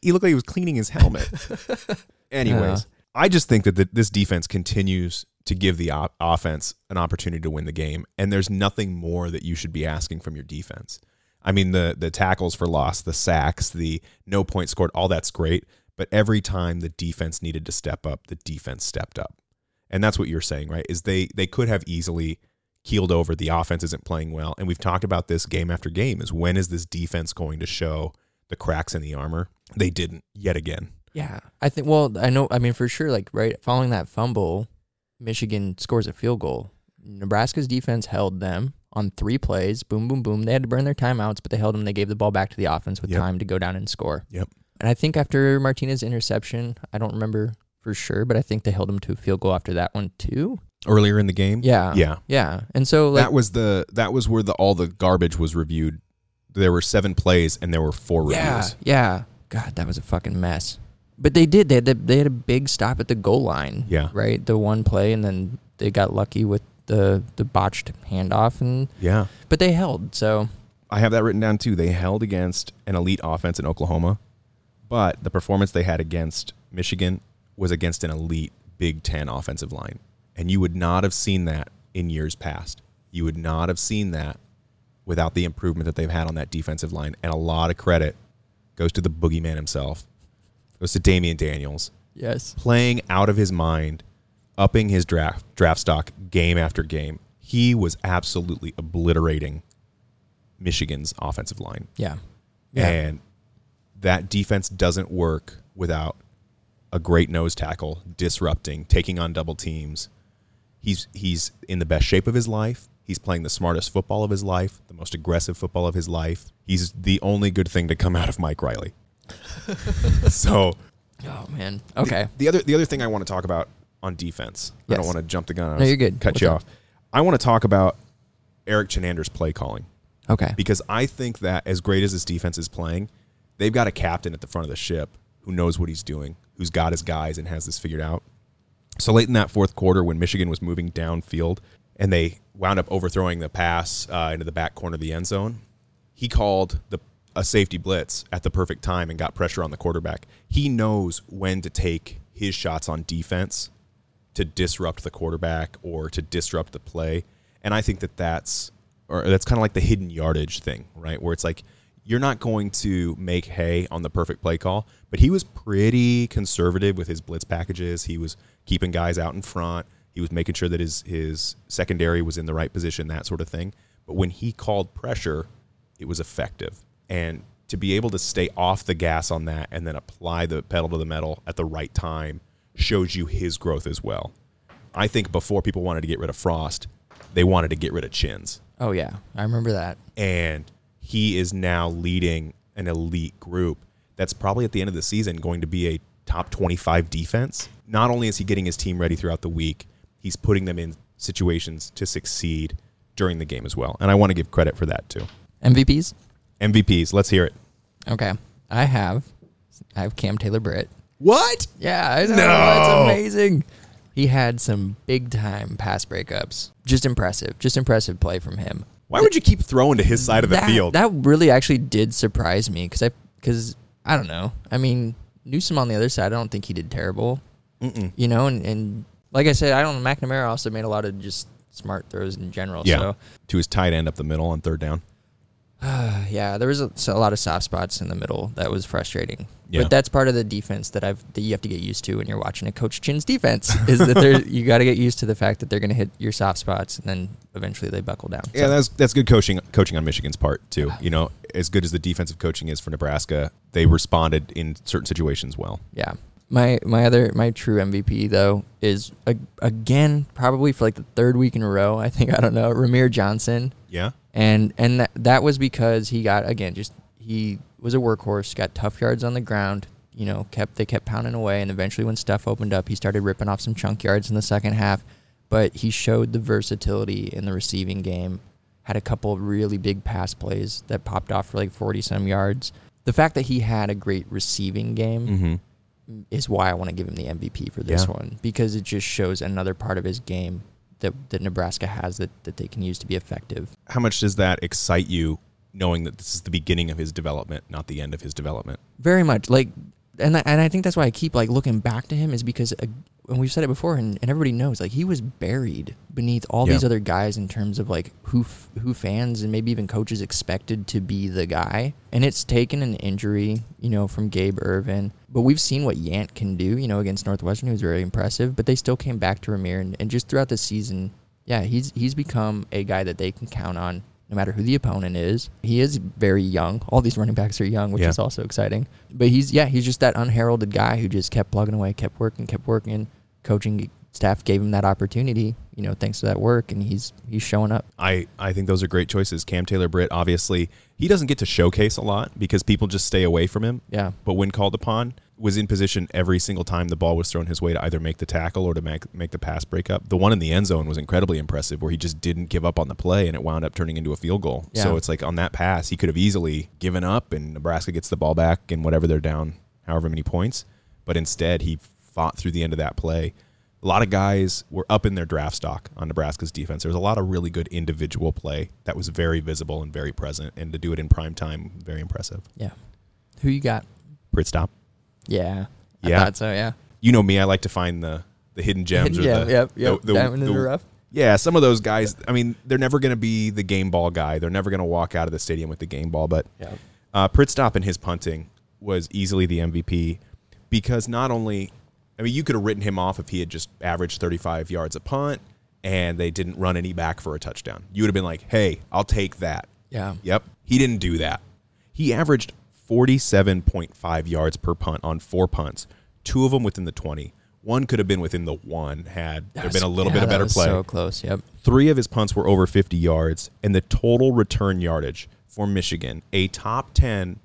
He looked like he was cleaning his helmet. Anyways, I just think that this defense continues to give the offense an opportunity to win the game. And there's nothing more that you should be asking from your defense. I mean, the tackles for loss, the sacks, the no point scored, all that's great. But every time the defense needed to step up, the defense stepped up. And that's what you're saying, right? Is they could have easily keeled over. The offense isn't playing well. And we've talked about this game after game, is when is this defense going to show the cracks in the armor? They didn't yet again. Yeah. I think, for sure, like, right, following that fumble, Michigan scores a field goal. Nebraska's defense held them on three plays. Boom, boom, boom. They had to burn their timeouts, but they held them. They gave the ball back to the offense with time to go down and score. Yep. And I think after Martinez's interception, I don't remember for sure, but I think they held them to a field goal after that one too. Earlier in the game? Yeah. Yeah. Yeah. And so like, that was where all the garbage was reviewed. There were 7 plays and there were 4 reviews. Yeah. God, that was a fucking mess. But they did. They had a big stop at the goal line. Yeah. Right? The one play, and then they got lucky with the botched handoff. And yeah. But they held, so. I have that written down, too. They held against an elite offense in Oklahoma, but the performance they had against Michigan was against an elite Big Ten offensive line. And you would not have seen that in years past. You would not have seen that without the improvement that they've had on that defensive line. And a lot of credit goes to the boogeyman himself. It was to Damian Daniels. Yes. Playing out of his mind, upping his draft stock game after game. He was absolutely obliterating Michigan's offensive line. Yeah. And that defense doesn't work without a great nose tackle, disrupting, taking on double teams. He's in the best shape of his life. He's playing the smartest football of his life, the most aggressive football of his life. He's the only good thing to come out of Mike Riley. So, oh man, okay. The other thing I want to talk about on defense. Yes. I don't want to jump the gun. No, you're good. Cut What's you that? Off. I want to talk about Eric Chenander's play calling. Okay. Because I think that as great as this defense is playing, they've got a captain at the front of the ship who knows what he's doing, who's got his guys and has this figured out. So late in that fourth quarter, when Michigan was moving downfield and they wound up overthrowing the pass into the back corner of the end zone, he called a safety blitz at the perfect time and got pressure on the quarterback. He knows when to take his shots on defense to disrupt the quarterback or to disrupt the play. And I think that's kind of like the hidden yardage thing, right? Where it's like, you're not going to make hay on the perfect play call, but he was pretty conservative with his blitz packages. He was keeping guys out in front. He was making sure that his secondary was in the right position, that sort of thing. But when he called pressure, it was effective. And to be able to stay off the gas on that and then apply the pedal to the metal at the right time shows you his growth as well. I think before people wanted to get rid of Frost, they wanted to get rid of Chins. Oh, yeah. I remember that. And he is now leading an elite group that's probably at the end of the season going to be a top 25 defense. Not only is he getting his team ready throughout the week, he's putting them in situations to succeed during the game as well. And I want to give credit for that, too. MVPs. Let's hear it. Okay. I have Cam Taylor-Britt. What? Yeah. I know. No. That's amazing. He had some big-time pass breakups. Just impressive play from him. Why would you keep throwing to his side of the field? That really actually did surprise me because I don't know. I mean, Newsom on the other side, I don't think he did terrible. Mm-mm. You know, and like I said, McNamara also made a lot of just smart throws in general. Yeah, so. To his tight end up the middle on third down. Yeah, there was a lot of soft spots in the middle that was frustrating. Yeah. But that's part of the defense that you have to get used to when you're watching a Coach Chin's defense, is that you got to get used to the fact that they're going to hit your soft spots, and then eventually they buckle down. Yeah, so. That's good coaching on Michigan's part, too. You know, as good as the defensive coaching is for Nebraska, they responded in certain situations well. Yeah. My true MVP, though, is, again, probably for like the third week in a row, I think, I don't know, Ramir Johnson. Yeah. And that was because he got, again, just, he was a workhorse, got tough yards on the ground, you know, they kept pounding away, and eventually when stuff opened up, he started ripping off some chunk yards in the second half, but he showed the versatility in the receiving game, had a couple of really big pass plays that popped off for like 40-some yards. The fact that he had a great receiving game is why I want to give him the MVP for this one, because it just shows another part of his game that Nebraska has that they can use to be effective. How much does that excite you, knowing that this is the beginning of his development, not the end of his development? Very much. Like, and I think that's why I keep like looking back to him, is because, and we've said it before, and everybody knows, like, he was buried beneath all these other guys in terms of like who fans and maybe even coaches expected to be the guy. And it's taken an injury, you know, from Gabe Irvin. But we've seen what Yant can do, you know, against Northwestern. He was very impressive, but they still came back to Ramir. And just throughout the season, he's become a guy that they can count on no matter who the opponent is. He is very young. All these running backs are young, which is also exciting. But he's just that unheralded guy who just kept plugging away, kept working. Coaching staff gave him that opportunity, you know, thanks to that work, and he's showing up. I think those are great choices. Cam Taylor-Britt, obviously, he doesn't get to showcase a lot because people just stay away from him. Yeah. But when called upon, was in position every single time the ball was thrown his way to either make the tackle or to make the pass break up. The one in the end zone was incredibly impressive, where he just didn't give up on the play and it wound up turning into a field goal. Yeah. So it's like on that pass, he could have easily given up and Nebraska gets the ball back and whatever, they're down however many points. But instead, he fought through the end of that play. A lot of guys were up in their draft stock on Nebraska's defense. There was a lot of really good individual play that was very visible and very present, and to do it in prime time, very impressive. Yeah. Who you got? Pristop. Yeah. I thought so, yeah. You know me, I like to find the hidden gems. Diamond in the rough. Yeah, some of those guys, I mean, they're never going to be the game ball guy. They're never going to walk out of the stadium with the game ball. But Pristop and his punting was easily the MVP, because not only, I mean, you could have written him off if he had just averaged 35 yards a punt and they didn't run any back for a touchdown. You would have been like, hey, I'll take that. Yeah. Yep. He didn't do that. He averaged 47.5 yards per punt on 4 punts, 2 of them within the 20. One could have been within the 1 had there been a little bit of better play. So close, yep. 3 of his punts were over 50 yards, and the total return yardage for Michigan, a top 10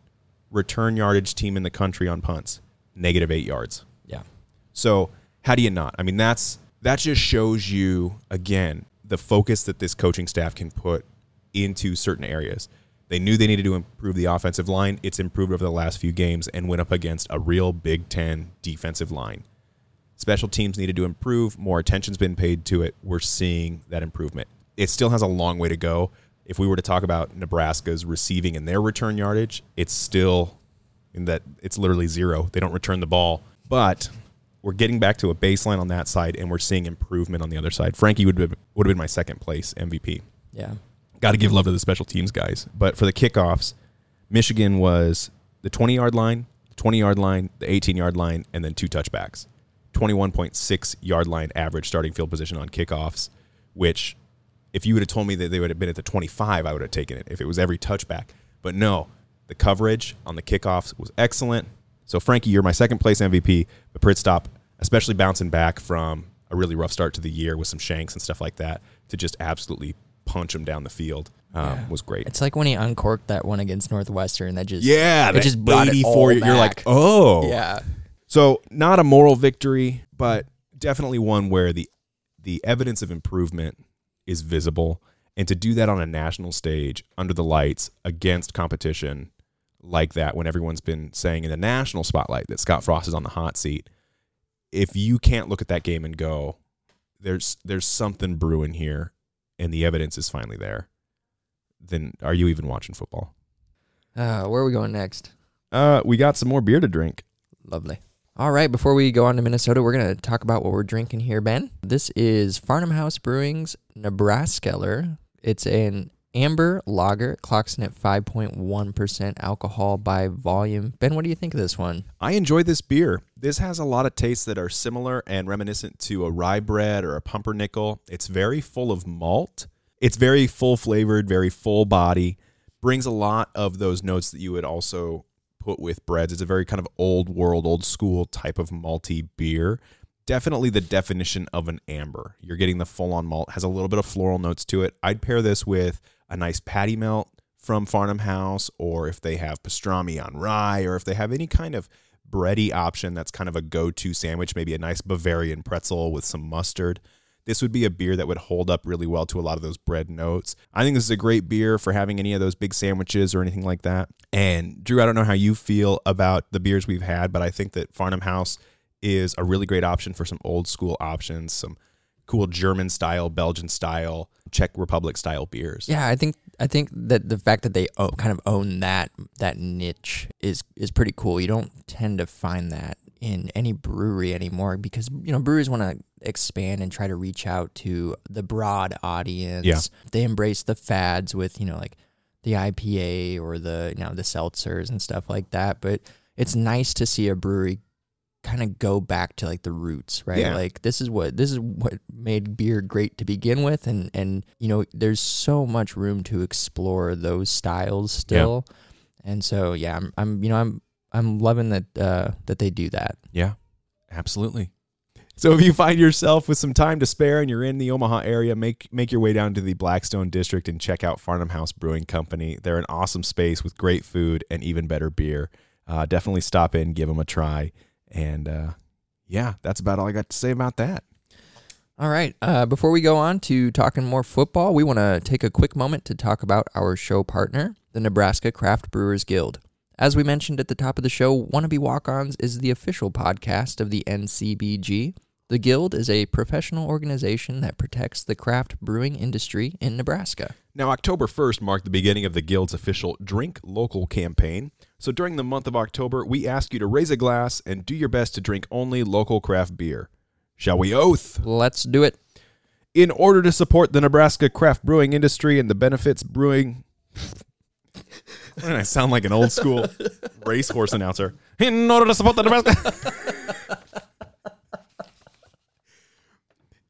return yardage team in the country on punts, -8 yards. Yeah. So how do you not? I mean, that just shows you, again, the focus that this coaching staff can put into certain areas. They knew they needed to improve the offensive line. It's improved over the last few games and went up against a real Big Ten defensive line. Special teams needed to improve. More attention's been paid to it. We're seeing that improvement. It still has a long way to go. If we were to talk about Nebraska's receiving and their return yardage, it's still in that it's literally zero. They don't return the ball. But we're getting back to a baseline on that side, and we're seeing improvement on the other side. Frankie would have been my second place MVP. Yeah. Got to give love to the special teams guys. But for the kickoffs, Michigan was the 20-yard line, 20-yard line, the 18-yard line, and then 2 touchbacks. 21.6-yard line average starting field position on kickoffs, which if you would have told me that they would have been at the 25, I would have taken it if it was every touchback. But no, the coverage on the kickoffs was excellent. So, Frankie, you're my second-place MVP, but Pristop, especially bouncing back from a really rough start to the year with some shanks and stuff like that, to just absolutely punch him down the field was great. It's like when he uncorked that one against Northwestern. That just that brought it all back. You're like, oh. Yeah. So, not a moral victory, but definitely one where the evidence of improvement is visible. And to do that on a national stage, under the lights, against competition like that, when everyone's been saying in the national spotlight that Scott Frost is on the hot seat, if you can't look at that game and go, there's something brewing here and the evidence is finally there, then are you even watching football? Where are we going next? We got some more beer to drink. Lovely. All right, before we go on to Minnesota, we're going to talk about what we're drinking here, Ben. This is Farnam House Brewing's Nebraskeller. It's an amber lager, clocks in at 5.1% alcohol by volume. Ben, what do you think of this one? I enjoy this beer. This has a lot of tastes that are similar and reminiscent to a rye bread or a pumpernickel. It's very full of malt. It's very full-flavored, very full body. Brings a lot of those notes that you would also put with breads. It's a very kind of old-world, old-school type of malty beer. Definitely the definition of an amber. You're getting the full-on malt. Has a little bit of floral notes to it. I'd pair this with a nice patty melt from Farnam House, or if they have pastrami on rye, or if they have any kind of bready option that's kind of a go-to sandwich, maybe a nice Bavarian pretzel with some mustard. this would be a beer that would hold up really well to a lot of those bread notes. I think this is a great beer for having any of those big sandwiches or anything like that. And Drew, I don't know how you feel about the beers we've had, but I think that Farnam House is a really great option for some old school options, some cool German style, Belgian style, Czech Republic style beers. Yeah, I think that the fact that they kind of own that niche is pretty cool. You don't tend to find that in any brewery anymore because, you know, breweries want to expand and try to reach out to the broad audience. Yeah. They embrace the fads with, you know, like the IPA or the, you know, the seltzers and stuff like that. But it's nice to see a brewery kind of go back to like the roots, right? Yeah. Like this is what made beer great to begin with, and you know, there's so much room to explore those styles still. Yeah. And so yeah, I'm loving that they do that. Yeah, absolutely. So if you find yourself with some time to spare and you're in the Omaha area, make your way down to the Blackstone District and check out Farnam House Brewing Company. They're an awesome space with great food and even better beer. Definitely stop in, give them a try. And yeah, that's about all I got to say about that. All right. Before we go on to talking more football, we want to take a quick moment to talk about our show partner, the Nebraska Craft Brewers Guild. As we mentioned at the top of the show, Wannabe Walk-Ons is the official podcast of the NCBG. The Guild is a professional organization that protects the craft brewing industry in Nebraska. Now, October 1st marked the beginning of the Guild's official Drink Local campaign. So during the month of October, we ask you to raise a glass and do your best to drink only local craft beer. Shall we oath? Let's do it. In order to support the Nebraska craft brewing industry and the benefits brewing... I sound like an old school racehorse announcer. In order to support the Nebraska...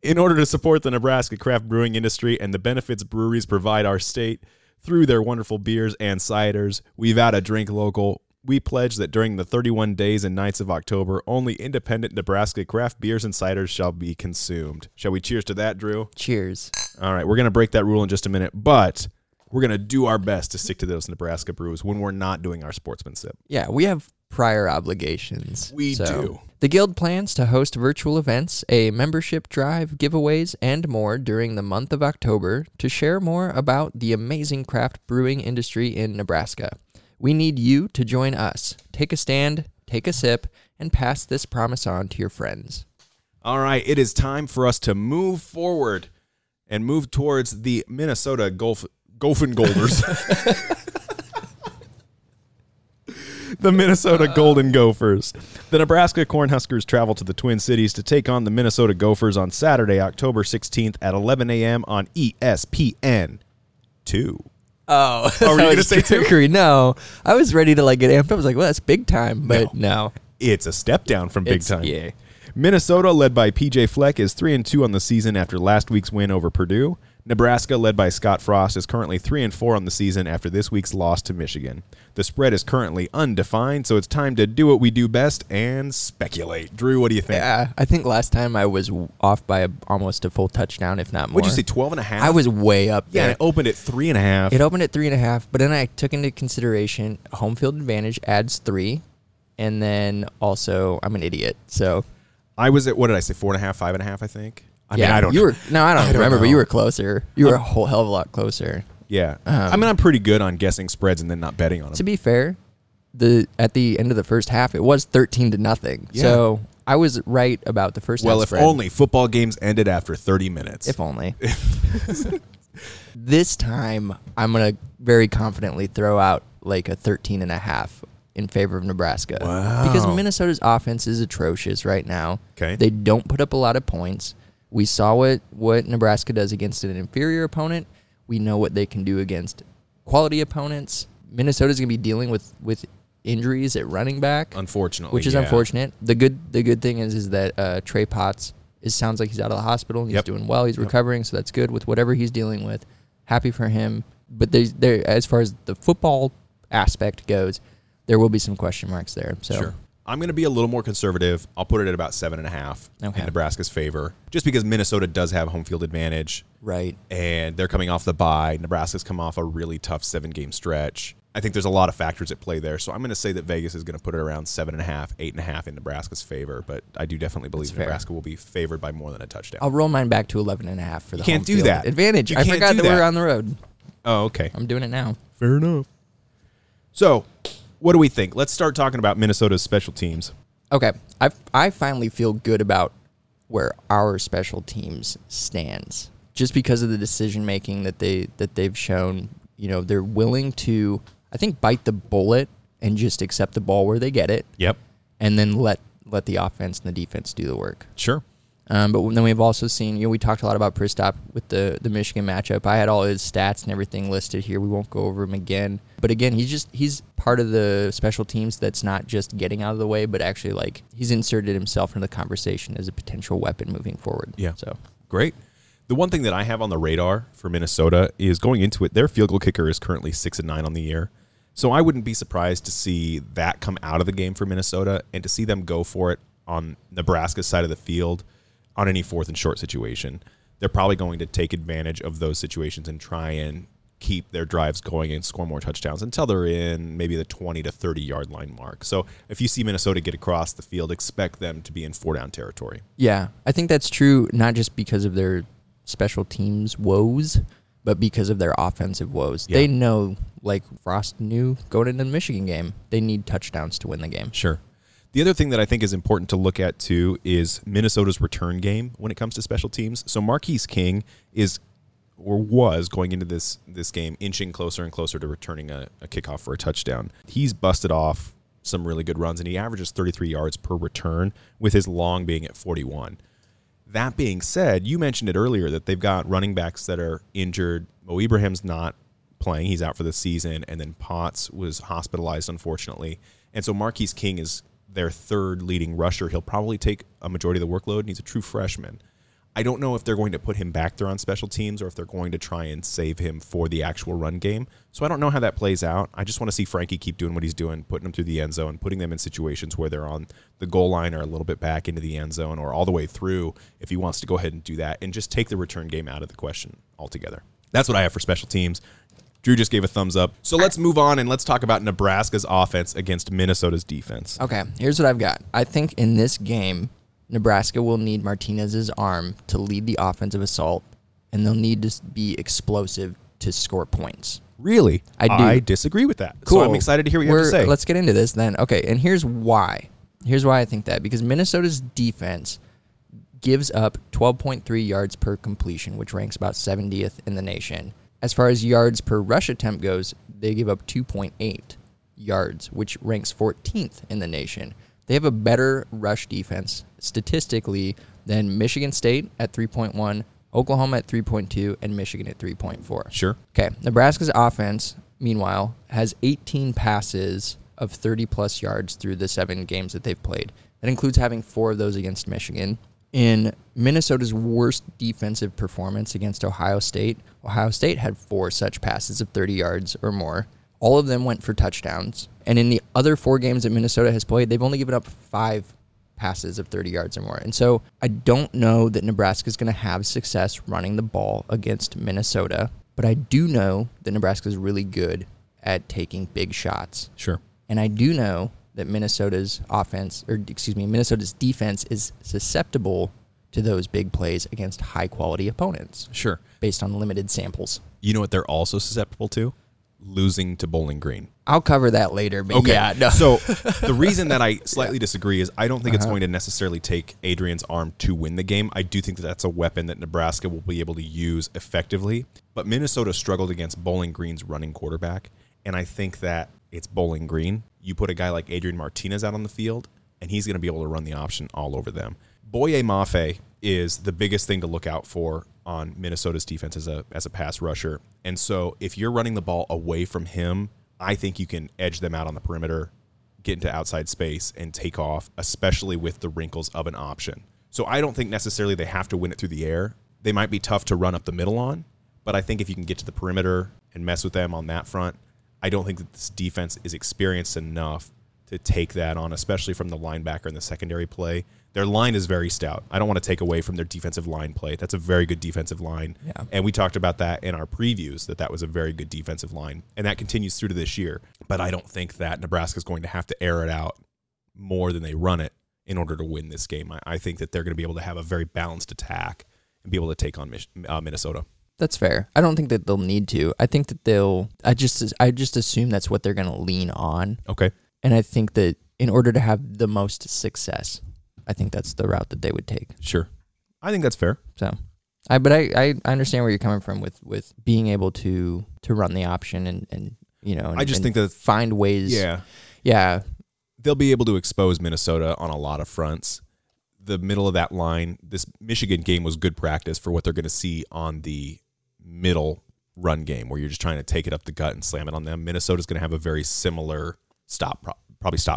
In order to support the Nebraska craft brewing industry and the benefits breweries provide our state through their wonderful beers and ciders, we vow to drink local. We pledge that during the 31 days and nights of October, only independent Nebraska craft beers and ciders shall be consumed. Shall we cheers to that, Drew? Cheers. All right, we're going to break that rule in just a minute, but we're going to do our best to stick to those Nebraska brews when we're not doing our sportsmanship. Yeah, we have prior obligations. We do. The Guild plans to host virtual events, a membership drive, giveaways, and more during the month of October to share more about the amazing craft brewing industry in Nebraska. We need you to join us. Take a stand, take a sip, and pass this promise on to your friends. All right, it is time for us to move forward and move towards the Minnesota Golden Gophers. The Minnesota Golden Gophers. The Nebraska Cornhuskers travel to the Twin Cities to take on the Minnesota Gophers on Saturday, October 16th at 11 a.m. on ESPN 2. Oh, are you going to say trickery? No, I was ready to like get amped up. I was like, well, that's big time, but no. It's a step down from big time. Yeah. Minnesota, led by PJ Fleck, is 3-2 on the season after last week's win over Purdue. Nebraska, led by Scott Frost, is currently 3-4 on the season after this week's loss to Michigan. The spread is currently undefined, so it's time to do what we do best and speculate. Drew, what do you think? Yeah, I think last time I was off by almost a full touchdown, if not more. What'd you say, 12.5? I was way up there. Yeah, and it opened at 3.5. It opened at 3.5, but then I took into consideration home field advantage adds 3, and then also I'm an idiot, so... I was at, what did I say, 4.5, 5.5, I think? I mean, I don't know. I don't remember, but you were closer. You were a whole hell of a lot closer. Yeah. I mean, I'm pretty good on guessing spreads and then not betting on them. To be fair, at the end of the first half, it was 13-0. Yeah. So I was right about the first half spread. Well, if only football games ended after 30 minutes. If only. This time, I'm going to very confidently throw out like a 13.5. in favor of Nebraska. Wow. Because Minnesota's offense is atrocious right now. Okay. They don't put up a lot of points. We saw what Nebraska does against an inferior opponent. We know what they can do against quality opponents. Minnesota's going to be dealing with injuries at running back. Unfortunately. Which is unfortunate. The good thing is that Trey Potts, it sounds like he's out of the hospital. He's doing well. He's recovering, so that's good with whatever he's dealing with. Happy for him. But they as far as the football aspect goes, there will be some question marks there. So. Sure. I'm going to be a little more conservative. I'll put it at about 7.5 in Nebraska's favor, just because Minnesota does have home field advantage. Right. And they're coming off the bye. Nebraska's come off a really tough 7-game stretch. I think there's a lot of factors at play there. So I'm going to say that Vegas is going to put it around 7.5, 8.5 in Nebraska's favor. But I do definitely believe Nebraska will be favored by more than a touchdown. I'll roll mine back to 11.5 for the home field advantage. I forgot that we're on the road. Oh, okay. I'm doing it now. Fair enough. So what do we think? Let's start talking about Minnesota's special teams. Okay. I finally feel good about where our special teams stands just because of the decision-making that they've shown. You know, they're willing to... I think bite the bullet and just accept the ball where they get it. Yep. And then let the offense and the defense do the work. Sure. But then we've also seen, you know, we talked a lot about Pristop with the Michigan matchup. I had all his stats and everything listed here. We won't go over them again. But again, he's part of the special teams that's not just getting out of the way, but actually like he's inserted himself into the conversation as a potential weapon moving forward. Yeah. So great. The one thing that I have on the radar for Minnesota is going into it, their field goal kicker is currently 6-9 on the year. So I wouldn't be surprised to see that come out of the game for Minnesota and to see them go for it on Nebraska's side of the field on any 4th and short situation. They're probably going to take advantage of those situations and try and keep their drives going and score more touchdowns until they're in maybe the 20 to 30-yard line mark. So if you see Minnesota get across the field, expect them to be in 4-down territory. Yeah, I think that's true not just because of their special teams woes, but because of their offensive woes. Yeah. They know, like Frost knew going into the Michigan game, they need touchdowns to win the game. Sure. The other thing that I think is important to look at, too, is Minnesota's return game when it comes to special teams. So Marquise King was going into this game, inching closer and closer to returning a kickoff for a touchdown. He's busted off some really good runs, and he averages 33 yards per return, with his long being at 41. That being said, you mentioned it earlier that they've got running backs that are injured. Mo Ibrahim's not playing. He's out for the season. And then Potts was hospitalized, unfortunately. And so Marquise King is their third leading rusher. He'll probably take a majority of the workload, and he's a true freshman. I don't know if they're going to put him back there on special teams or if they're going to try and save him for the actual run game. So I don't know how that plays out. I just want to see Frankie keep doing what he's doing, putting them through the end zone, putting them in situations where they're on the goal line or a little bit back into the end zone or all the way through if he wants to go ahead and do that and just take the return game out of the question altogether. That's what I have for special teams. Drew just gave a thumbs up. So let's move on and let's talk about Nebraska's offense against Minnesota's defense. Okay, here's what I've got. I think in this game, Nebraska will need Martinez's arm to lead the offensive assault, and they'll need to be explosive to score points. Really? I disagree with that. Cool. So I'm excited to hear what you have to say. Let's get into this then. Okay, and here's why. Here's why I think that. Because Minnesota's defense gives up 12.3 yards per completion, which ranks about 70th in the nation. As far as yards per rush attempt goes, they give up 2.8 yards, which ranks 14th in the nation. They have a better rush defense statistically than Michigan State at 3.1, Oklahoma at 3.2, and Michigan at 3.4. Sure. Okay. Nebraska's offense, meanwhile, has 18 passes of 30-plus yards through the 7 games that they've played. That includes having 4 of those against Michigan. In Minnesota's worst defensive performance against Ohio State had 4 such passes of 30 yards or more. All of them went for touchdowns. And in the other 4 games that Minnesota has played, they've only given up 5 passes of 30 yards or more. And so I don't know that Nebraska's going to have success running the ball against Minnesota, but I do know that Nebraska's really good at taking big shots. Sure. And I do know that Minnesota's defense is susceptible to those big plays against high-quality opponents. Sure. Based on limited samples. You know what they're also susceptible to? Losing to Bowling Green. I'll cover that later, but okay. Yeah. No. So the reason that I slightly disagree is I don't think it's going to necessarily take Adrian's arm to win the game. I do think that that's a weapon that Nebraska will be able to use effectively. But Minnesota struggled against Bowling Green's running quarterback, and I think that it's Bowling Green. You put a guy like Adrian Martinez out on the field, and he's going to be able to run the option all over them. Boye Mafe is the biggest thing to look out for on Minnesota's defense as a pass rusher. And so if you're running the ball away from him, I think you can edge them out on the perimeter, get into outside space, and take off, especially with the wrinkles of an option. So I don't think necessarily they have to win it through the air. They might be tough to run up the middle on, but I think if you can get to the perimeter and mess with them on that front, I don't think that this defense is experienced enough take that on, especially from the linebacker and the secondary play. Their line is very stout. I don't want to take away from their defensive line play. That's a very good defensive line. Yeah. And we talked about that in our previews, that was a very good defensive line. And that continues through to this year. But I don't think that Nebraska is going to have to air it out more than they run it in order to win this game. I think that they're going to be able to have a very balanced attack and be able to take on Minnesota. That's fair. I don't think that they'll need to. I think that they'll... I just assume that's what they're going to lean on. Okay. And I think that in order to have the most success, I think that's the route that they would take. Sure. I think that's fair. So, I understand where you're coming from with being able to run the option and you know... I just think that... Find ways... Yeah. Yeah. They'll be able to expose Minnesota on a lot of fronts. The middle of that line, this Michigan game was good practice for what they're going to see on the middle run game where you're just trying to take it up the gut and slam it on them. Minnesota's going to have a very similar stop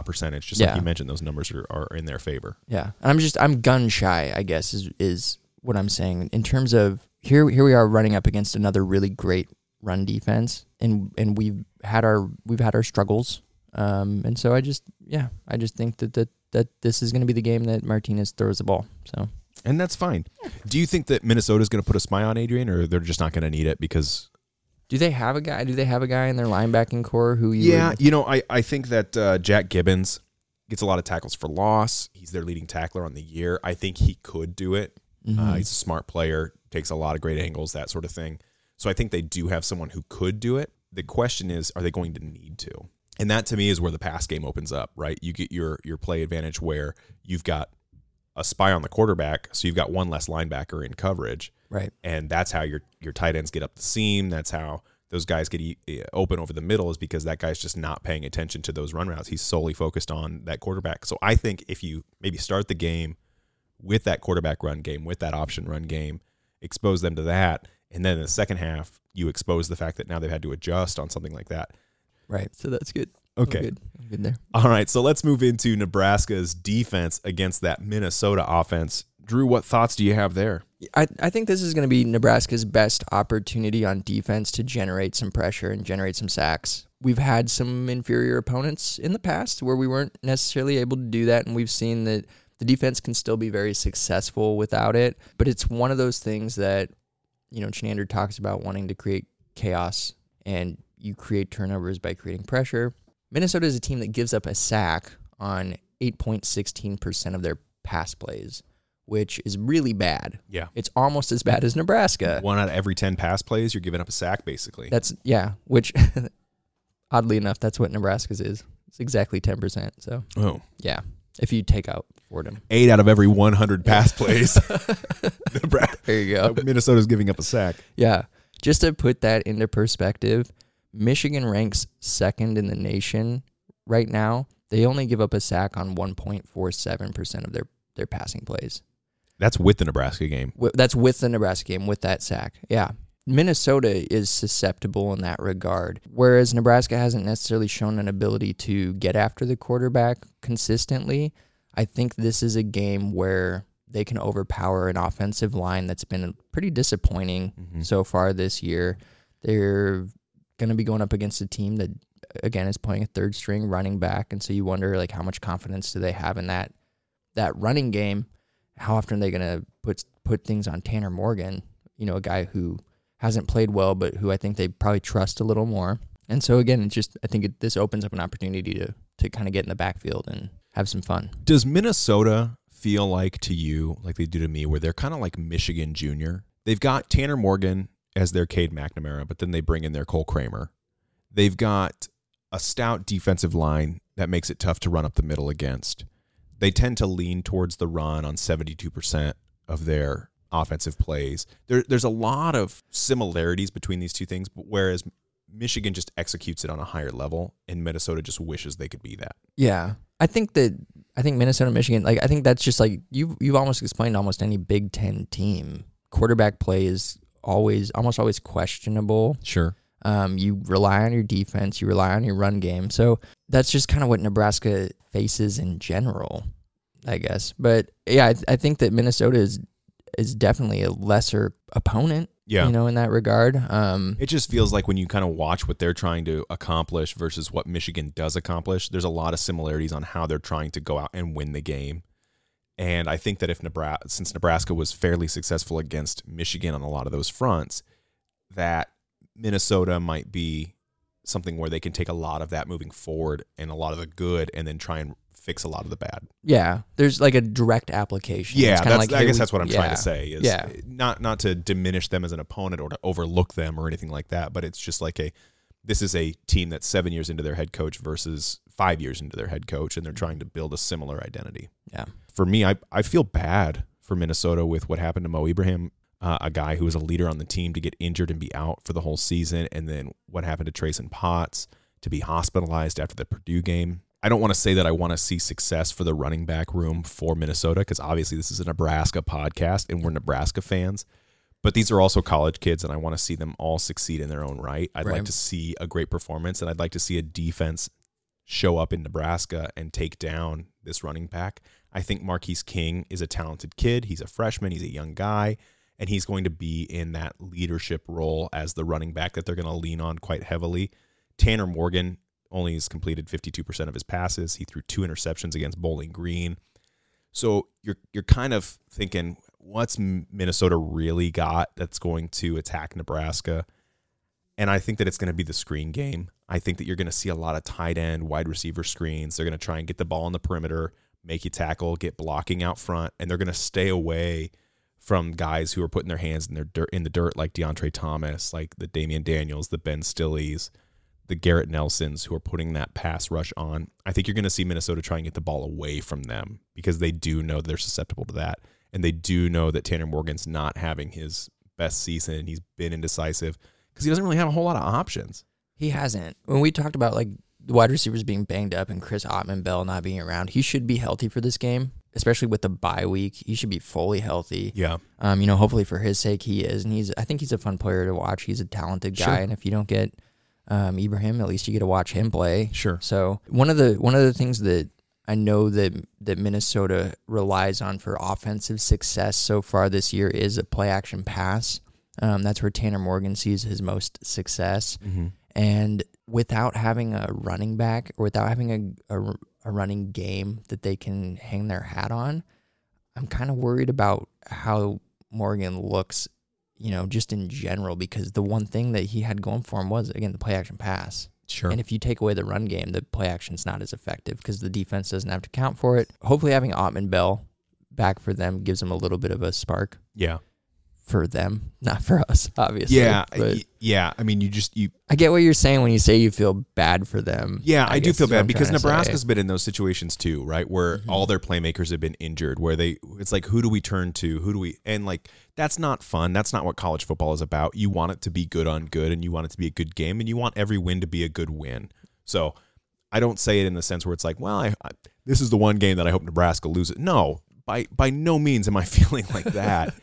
percentage. Just like you mentioned, those numbers are in their favor. Yeah. And I'm gun shy, I guess, is what I'm saying in terms of here we are running up against another really great run defense and we've had our struggles. And so I just think that this is going to be the game that Martinez throws the ball. So, and that's fine. Do you think that Minnesota is going to put a spy on Adrian, or they're just not going to need it because? Do they have a guy in their linebacking core who? I think that Jack Gibbons gets a lot of tackles for loss. He's their leading tackler on the year. I think he could do it. Mm-hmm. He's a smart player, takes a lot of great angles, that sort of thing. So I think they do have someone who could do it. The question is, are they going to need to? And that, to me, is where the pass game opens up, right? You get your play advantage where you've got a spy on the quarterback, so you've got one less linebacker in coverage. Right. And that's how your tight ends get up the seam. That's how those guys get open over the middle, is because that guy's just not paying attention to those run routes. He's solely focused on that quarterback. So I think if you maybe start the game with that quarterback run game, with that option run game, expose them to that, and then in the second half you expose the fact that now they've had to adjust on something like that. Right. So that's good. Okay. I'm good there. All right. So let's move into Nebraska's defense against that Minnesota offense. Drew, what thoughts do you have there? I think this is going to be Nebraska's best opportunity on defense to generate some pressure and generate some sacks. We've had some inferior opponents in the past where we weren't necessarily able to do that, and we've seen that the defense can still be very successful without it. But it's one of those things that, you know, Chenander talks about wanting to create chaos, and you create turnovers by creating pressure. Minnesota is a team that gives up a sack on 8.16% of their pass plays, which is really bad. Yeah. It's almost as bad as Nebraska. 1 out of every 10 pass plays, you're giving up a sack, basically. Which, oddly enough, that's what Nebraska's is. It's exactly 10%. So, yeah, if you take out Fordham. 8 out of every 100 pass plays. There you go. Minnesota's giving up a sack. Yeah. Just to put that into perspective, Michigan ranks second in the nation right now. They only give up a sack on 1.47% of their passing plays. That's with the Nebraska game. That's with the Nebraska game, with that sack. Yeah. Minnesota is susceptible in that regard, whereas Nebraska hasn't necessarily shown an ability to get after the quarterback consistently. I think this is a game where they can overpower an offensive line that's been pretty disappointing so far this year. They're going to be going up against a team that, again, is playing a third string running back, and so you wonder, like, how much confidence do they have in that running game? How often are they going to put things on Tanner Morgan, you know, a guy who hasn't played well but who I think they probably trust a little more? And so, again, it's just, I think this opens up an opportunity to kind of get in the backfield and have some fun. Does Minnesota feel like to you, like they do to me, where they're kind of like Michigan Junior? They've got Tanner Morgan as their Cade McNamara, but then they bring in their Cole Kramer. They've got a stout defensive line that makes it tough to run up the middle against. They tend to lean towards the run on 72% of their offensive plays. There's a lot of similarities between these two things, but whereas Michigan just executes it on a higher level, and Minnesota just wishes they could be that. Yeah. I think Minnesota, Michigan, like, I think that's just like you've almost explained almost any Big Ten team. Quarterback play is almost always questionable. Sure. You rely on your defense. You rely on your run game. So that's just kind of what Nebraska faces in general, I guess. But, yeah, I think that Minnesota is definitely a lesser opponent. Yeah. You know, in that regard. It just feels like when you kind of watch what they're trying to accomplish versus what Michigan does accomplish, there's a lot of similarities on how they're trying to go out and win the game. And I think that if Nebraska, since Nebraska was fairly successful against Michigan on a lot of those fronts, that Minnesota might be something where they can take a lot of that moving forward and a lot of the good and then try and fix a lot of the bad. Yeah. There's like a direct application. Yeah. That's, like, I guess that's what I'm trying to say is not to diminish them as an opponent or to overlook them or anything like that, but it's just like this is a team that's 7 years into their head coach versus 5 years into their head coach. And they're trying to build a similar identity. Yeah. For me, I feel bad for Minnesota with what happened to Mo Ibrahim, a guy who was a leader on the team to get injured and be out for the whole season. And then what happened to Trayson Potts to be hospitalized after the Purdue game. I don't want to say that I want to see success for the running back room for Minnesota because obviously this is a Nebraska podcast and we're Nebraska fans, but these are also college kids and I want to see them all succeed in their own right. I'd like to see a great performance and I'd like to see a defense show up in Nebraska and take down this running back. I think Marquise King is a talented kid. He's a freshman. He's a young guy, and he's going to be in that leadership role as the running back that they're going to lean on quite heavily. Tanner Morgan only has completed 52% of his passes. He threw 2 interceptions against Bowling Green. So you're kind of thinking, what's Minnesota really got that's going to attack Nebraska? And I think that it's going to be the screen game. I think that you're going to see a lot of tight end, wide receiver screens. They're going to try and get the ball on the perimeter, make you tackle, get blocking out front, and they're going to stay away from guys who are putting their hands in the dirt like DeAndre Thomas, like the Damian Daniels, the Ben Stillys, the Garrett Nelsons, who are putting that pass rush on. I think you're going to see Minnesota try and get the ball away from them because they do know they're susceptible to that. And they do know that Tanner Morgan's not having his best season. He's been indecisive because he doesn't really have a whole lot of options. He hasn't. When we talked about like the wide receivers being banged up and Chris Ottman Bell not being around, he should be healthy for this game, especially with the bye week. He should be fully healthy. Yeah. You know, hopefully for his sake he is. And I think he's a fun player to watch. He's a talented guy. Sure. And if you don't get Ibrahim, at least you get to watch him play. Sure. So one of the things that I know that Minnesota relies on for offensive success so far this year is a play action pass. That's where Tanner Morgan sees his most success. Mm-hmm. And without having a running back or without having a running game that they can hang their hat on, I'm kind of worried about how Morgan looks, you know, just in general, because the one thing that he had going for him was, again, the play action pass. Sure. And if you take away the run game, the play action's not as effective because the defense doesn't have to account for it. Hopefully having Ottman Bell back for them gives them a little bit of a spark. Yeah. For them, not for us, obviously. Yeah. But yeah. I mean, I get what you're saying when you say you feel bad for them. Yeah, I do feel bad because Nebraska's been in those situations too, right? Where all their playmakers have been injured, where it's like, who do we turn to? And like, that's not fun. That's not what college football is about. You want it to be good on good and you want it to be a good game and you want every win to be a good win. So I don't say it in the sense where it's like, well, this is the one game that I hope Nebraska loses. No, by no means am I feeling like that.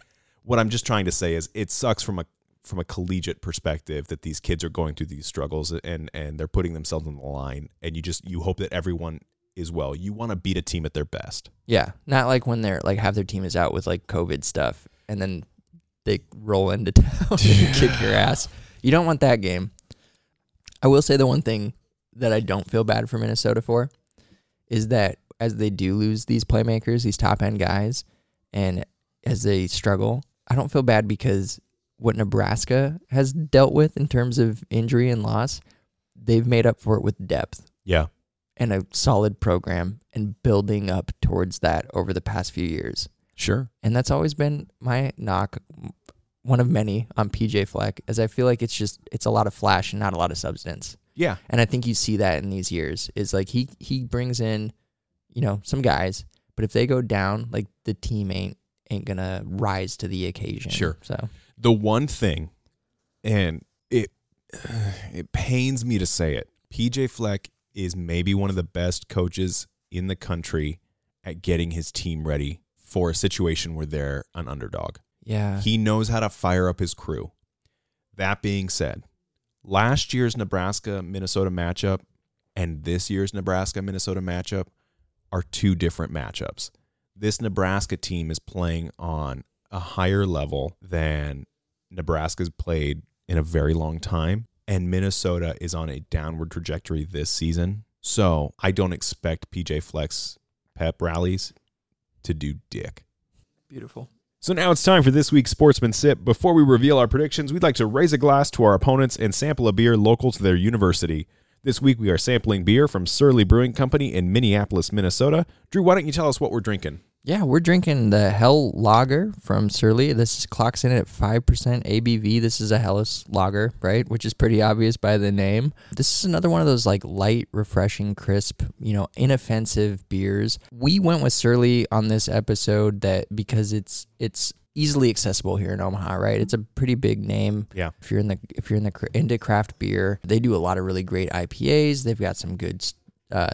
What I'm just trying to say is it sucks from a collegiate perspective that these kids are going through these struggles and they're putting themselves on the line, and you hope that everyone is well. You want to beat a team at their best. Yeah, not like when they're like half their team is out with like COVID stuff and then they roll into town and kick your ass. You don't want that game. I will say the one thing that I don't feel bad for Minnesota for is that as they do lose these playmakers, these top end guys, and as they struggle, I don't feel bad because what Nebraska has dealt with in terms of injury and loss, they've made up for it with depth. Yeah. And a solid program and building up towards that over the past few years. Sure. And that's always been my knock, one of many, on PJ Fleck, as I feel like it's a lot of flash and not a lot of substance. Yeah. And I think you see that in these years is like he brings in, you know, some guys, but if they go down, like the team ain't going to rise to the occasion. Sure. So the one thing, and it pains me to say it, PJ Fleck is maybe one of the best coaches in the country at getting his team ready for a situation where they're an underdog. Yeah. He knows how to fire up his crew. That being said, last year's Nebraska-Minnesota matchup and this year's Nebraska-Minnesota matchup are two different matchups. This Nebraska team is playing on a higher level than Nebraska's played in a very long time, and Minnesota is on a downward trajectory this season. So I don't expect PJ Fleck's pep rallies to do dick. Beautiful. So now it's time for this week's Sportsman Sip. Before we reveal our predictions, we'd like to raise a glass to our opponents and sample a beer local to their university. This week we are sampling beer from Surly Brewing Company in Minneapolis, Minnesota. Drew, why don't you tell us what we're drinking? Yeah, we're drinking the Hell Lager from Surly. This clocks in at 5% ABV. This is a Helles Lager, right? Which is pretty obvious by the name. This is another one of those like light, refreshing, crisp, inoffensive beers. We went with Surly on this episode because it's easily accessible here in Omaha, right? It's a pretty big name. Yeah. If you're into craft beer, they do a lot of really great IPAs. They've got some good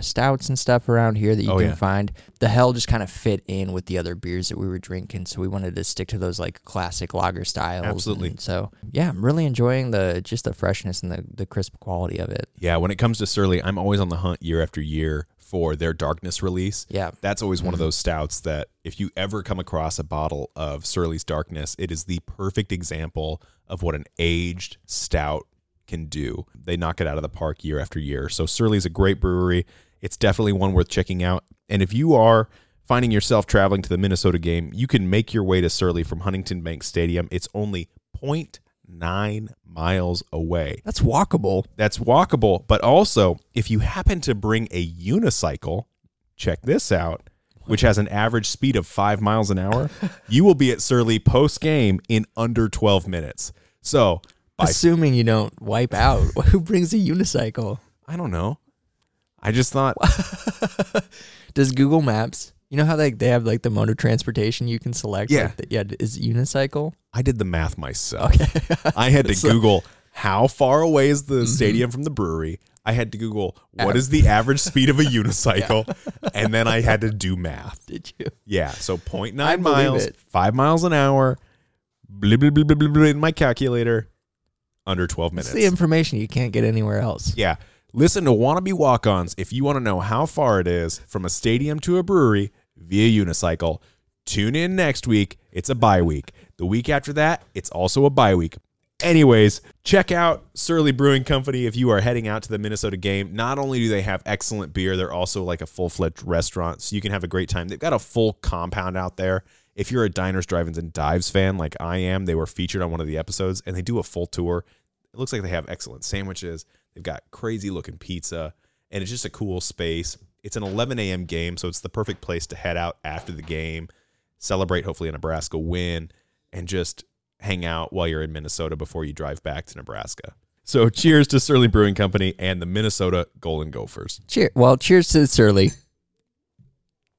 stouts and stuff around here that you can find. The Hell just kind of fit in with the other beers that we were drinking, so we wanted to stick to those like classic lager styles. Absolutely. And so yeah, I'm really enjoying the freshness and the crisp quality of it. Yeah, when it comes to Surly, I'm always on the hunt year after year for their Darkness release. Yeah. That's always one of those stouts that if you ever come across a bottle of Surly's Darkness, it is the perfect example of what an aged stout can do. They knock it out of the park year after year. So Surly's a great brewery. It's definitely one worth checking out. And if you are finding yourself traveling to the Minnesota game, you can make your way to Surly from Huntington Bank Stadium. It's only 0.9 miles away. That's walkable. But also, if you happen to bring a unicycle, check this out, which has an average speed of 5 miles an hour, you will be at Surly post-game in under 12 minutes. So assuming you don't wipe out. Who brings a unicycle? I don't know. I just thought. Does Google Maps, how they have like the mode of transportation you can select? Yeah. Is it unicycle? I did the math myself. Okay. I had to Google how far away is the stadium from the brewery. I had to Google what is the average speed of a unicycle. And then I had to do math. Did you? Yeah. So 0.9 miles, 5 miles an hour, blah, blah, blah, blah, blah, blah, in my calculator. Under 12 minutes. It's the information you can't get anywhere else. Yeah. Listen to Wannabe Walk-Ons if you want to know how far it is from a stadium to a brewery via unicycle. Tune in next week. It's a bye week. The week after that, it's also a bye week. Anyways, check out Surly Brewing Company if you are heading out to the Minnesota game. Not only do they have excellent beer, they're also like a full-fledged restaurant, so you can have a great time. They've got a full compound out there. If you're a Diners, Drive-Ins, and Dives fan like I am, they were featured on one of the episodes, and they do a full tour. It looks like they have excellent sandwiches. They've got crazy-looking pizza, and it's just a cool space. It's an 11 a.m. game, so it's the perfect place to head out after the game, celebrate, hopefully, a Nebraska win, and just hang out while you're in Minnesota before you drive back to Nebraska. So cheers to Surly Brewing Company and the Minnesota Golden Gophers. Cheers to Surly.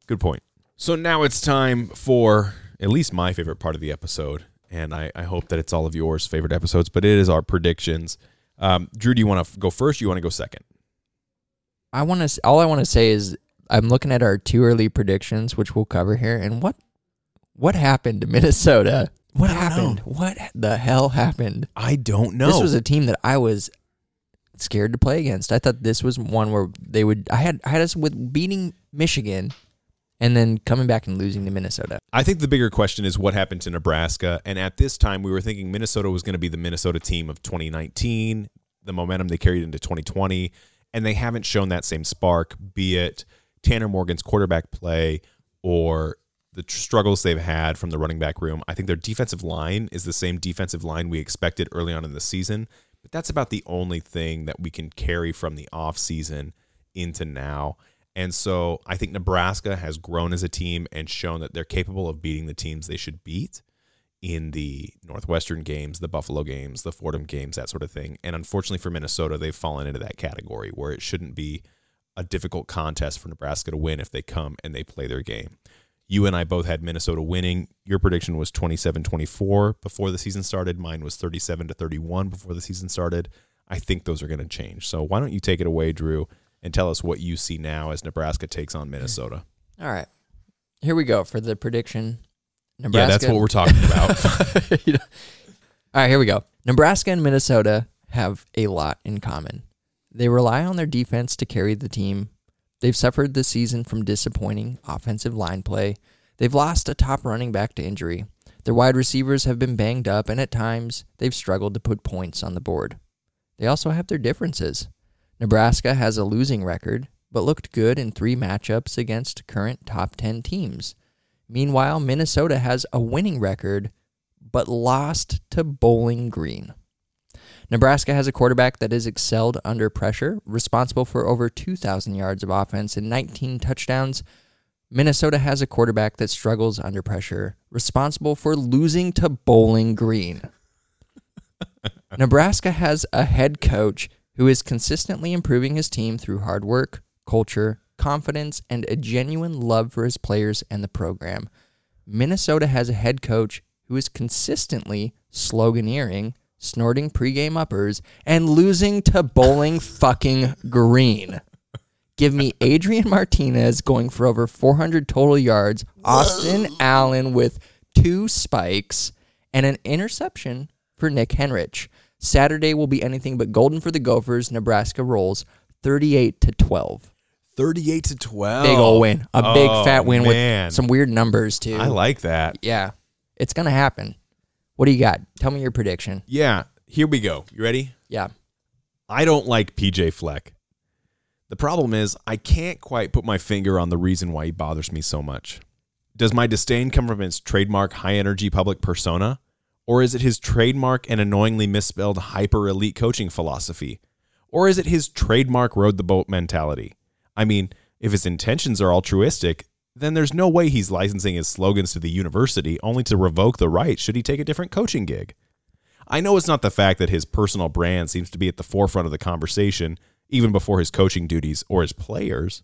Good point. So now it's time for at least my favorite part of the episode, and I hope that it's all of yours favorite episodes, but it is our predictions. Drew, do you want to go first or you want to go second? All I want to say is I'm looking at our too early predictions, which we'll cover here, and what happened to Minnesota? What happened? Know. What the hell happened? I don't know. This was a team that I was scared to play against. I thought this was one where they would I had us with beating Michigan and then coming back and losing to Minnesota. I think the bigger question is what happened to Nebraska. And at this time, we were thinking Minnesota was going to be the Minnesota team of 2019, the momentum they carried into 2020, and they haven't shown that same spark, be it Tanner Morgan's quarterback play or the struggles they've had from the running back room. I think their defensive line is the same defensive line we expected early on in the season, but that's about the only thing that we can carry from the offseason into now. And so I think Nebraska has grown as a team and shown that they're capable of beating the teams they should beat in the Northwestern games, the Buffalo games, the Fordham games, that sort of thing. And unfortunately for Minnesota, they've fallen into that category where it shouldn't be a difficult contest for Nebraska to win if they come and they play their game. You and I both had Minnesota winning. Your prediction was 27-24 before the season started. Mine was 37-31 before the season started. I think those are going to change. So why don't you take it away, Drew, and tell us what you see now as Nebraska takes on Minnesota. All right. Here we go for the prediction. Nebraska. Yeah, that's what we're talking about. All right, here we go. Nebraska and Minnesota have a lot in common. They rely on their defense to carry the team. They've suffered this season from disappointing offensive line play. They've lost a top running back to injury. Their wide receivers have been banged up, and at times, they've struggled to put points on the board. They also have their differences. Nebraska has a losing record, but looked good in 3 matchups against current top 10 teams. Meanwhile, Minnesota has a winning record, but lost to Bowling Green. Nebraska has a quarterback that has excelled under pressure, responsible for over 2,000 yards of offense and 19 touchdowns. Minnesota has a quarterback that struggles under pressure, responsible for losing to Bowling Green. Nebraska has a head coach who is consistently improving his team through hard work, culture, confidence, and a genuine love for his players and the program. Minnesota has a head coach who is consistently sloganeering, snorting pregame uppers, and losing to Bowling fucking Green. Give me Adrian Martinez going for over 400 total yards, Austin Allen with 2 spikes, and an interception for Nick Henrich. Saturday will be anything but golden for the Gophers. Nebraska rolls 38-12. 38-12. Big ol' win. A big fat win, man, with some weird numbers, too. I like that. Yeah. It's going to happen. What do you got? Tell me your prediction. Yeah. Here we go. You ready? Yeah. I don't like PJ Fleck. The problem is I can't quite put my finger on the reason why he bothers me so much. Does my disdain come from his trademark high-energy public persona? Or is it his trademark and annoyingly misspelled hyper-elite coaching philosophy? Or is it his trademark rowed-the-boat mentality? I mean, if his intentions are altruistic, then there's no way he's licensing his slogans to the university only to revoke the right should he take a different coaching gig. I know it's not the fact that his personal brand seems to be at the forefront of the conversation, even before his coaching duties or his players.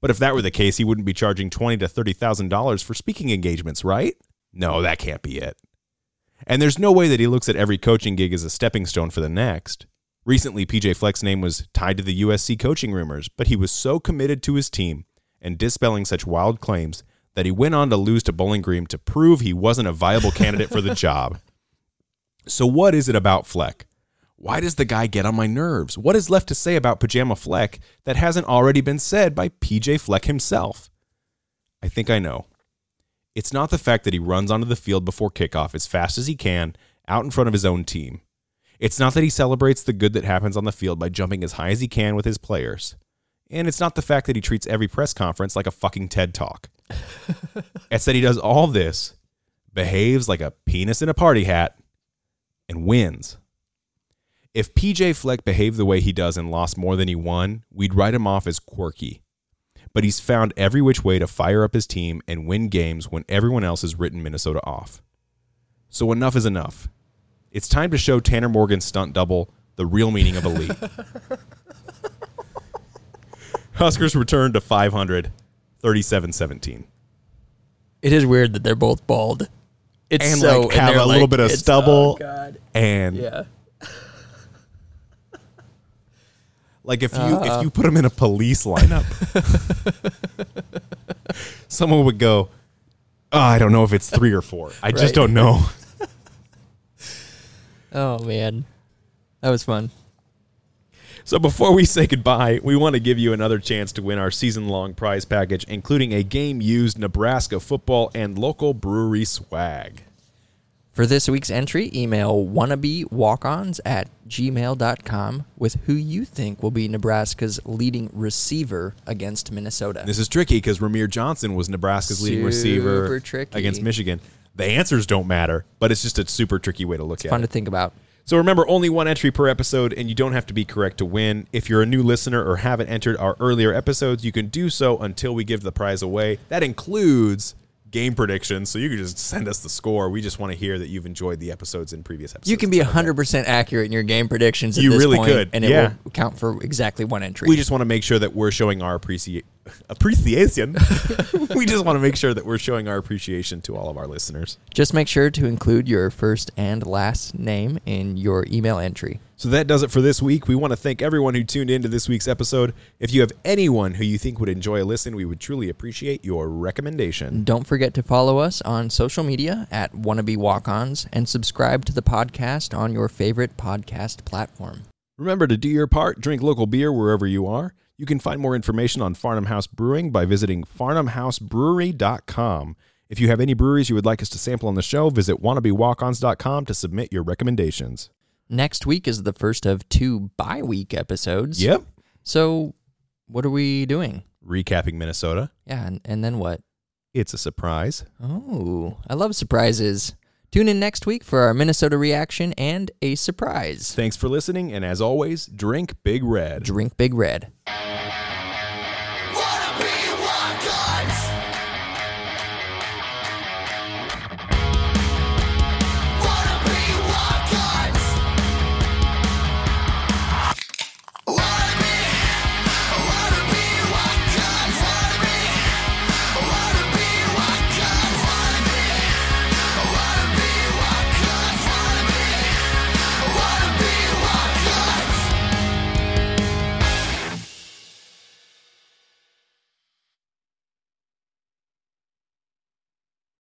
But if that were the case, he wouldn't be charging $20,000 to $30,000 for speaking engagements, right? No, that can't be it. And there's no way that he looks at every coaching gig as a stepping stone for the next. Recently, PJ Fleck's name was tied to the USC coaching rumors, but he was so committed to his team and dispelling such wild claims that he went on to lose to Bowling Green to prove he wasn't a viable candidate for the job. So what is it about Fleck? Why does the guy get on my nerves? What is left to say about Pajama Fleck that hasn't already been said by PJ Fleck himself? I think I know. It's not the fact that he runs onto the field before kickoff as fast as he can, out in front of his own team. It's not that he celebrates the good that happens on the field by jumping as high as he can with his players. And it's not the fact that he treats every press conference like a fucking TED Talk. It's that he does all this, behaves like a penis in a party hat, and wins. If PJ Fleck behaved the way he does and lost more than he won, we'd write him off as quirky. But he's found every which way to fire up his team and win games when everyone else has written Minnesota off. So enough is enough. It's time to show Tanner Morgan's stunt double the real meaning of elite. Huskers return to 500, 37-17. It is weird that they're both bald. It's and so, like, have and a little bit of stubble. Oh God. And yeah. Like if you put them in a police lineup, someone would go, oh, I don't know if it's 3 or 4. I just don't know. Oh, man. That was fun. So before we say goodbye, we want to give you another chance to win our season-long prize package, including a game-used Nebraska football and local brewery swag. For this week's entry, email WannabeWalkOns@gmail.com with who you think will be Nebraska's leading receiver against Minnesota. This is tricky because Ramir Johnson was Nebraska's leading receiver against Michigan. The answers don't matter, but it's just a super tricky way to look at it. It's fun to think about. So remember, only one entry per episode, and you don't have to be correct to win. If you're a new listener or haven't entered our earlier episodes, you can do so until we give the prize away. That includes game predictions, so you can just send us the score. We just want to hear that you've enjoyed the episodes in previous episodes. You can be 100% accurate in your game predictions at this point. You really could, and it will count for exactly one entry. We just want to make sure that we're showing our appreciation. We just want to make sure that we're showing our appreciation to all of our listeners. Just make sure to include your first and last name in your email entry. So that does it for this week. We want to thank everyone who tuned into this week's episode. If you have anyone who you think would enjoy a listen, we would truly appreciate your recommendation. Don't forget to follow us on social media at Wannabe Walk-Ons and subscribe to the podcast on your favorite podcast platform. Remember to do your part. Drink local beer wherever you are. You can find more information on Farnam House Brewing by visiting farnamhousebrewery.com. If you have any breweries you would like us to sample on the show, visit WannabeWalkOns.com to submit your recommendations. Next week is the first of two bi-week episodes. Yep. So what are we doing? Recapping Minnesota. Yeah, and then what? It's a surprise. Oh, I love surprises. Tune in next week for our Minnesota reaction and a surprise. Thanks for listening, and as always, drink Big Red. Drink Big Red.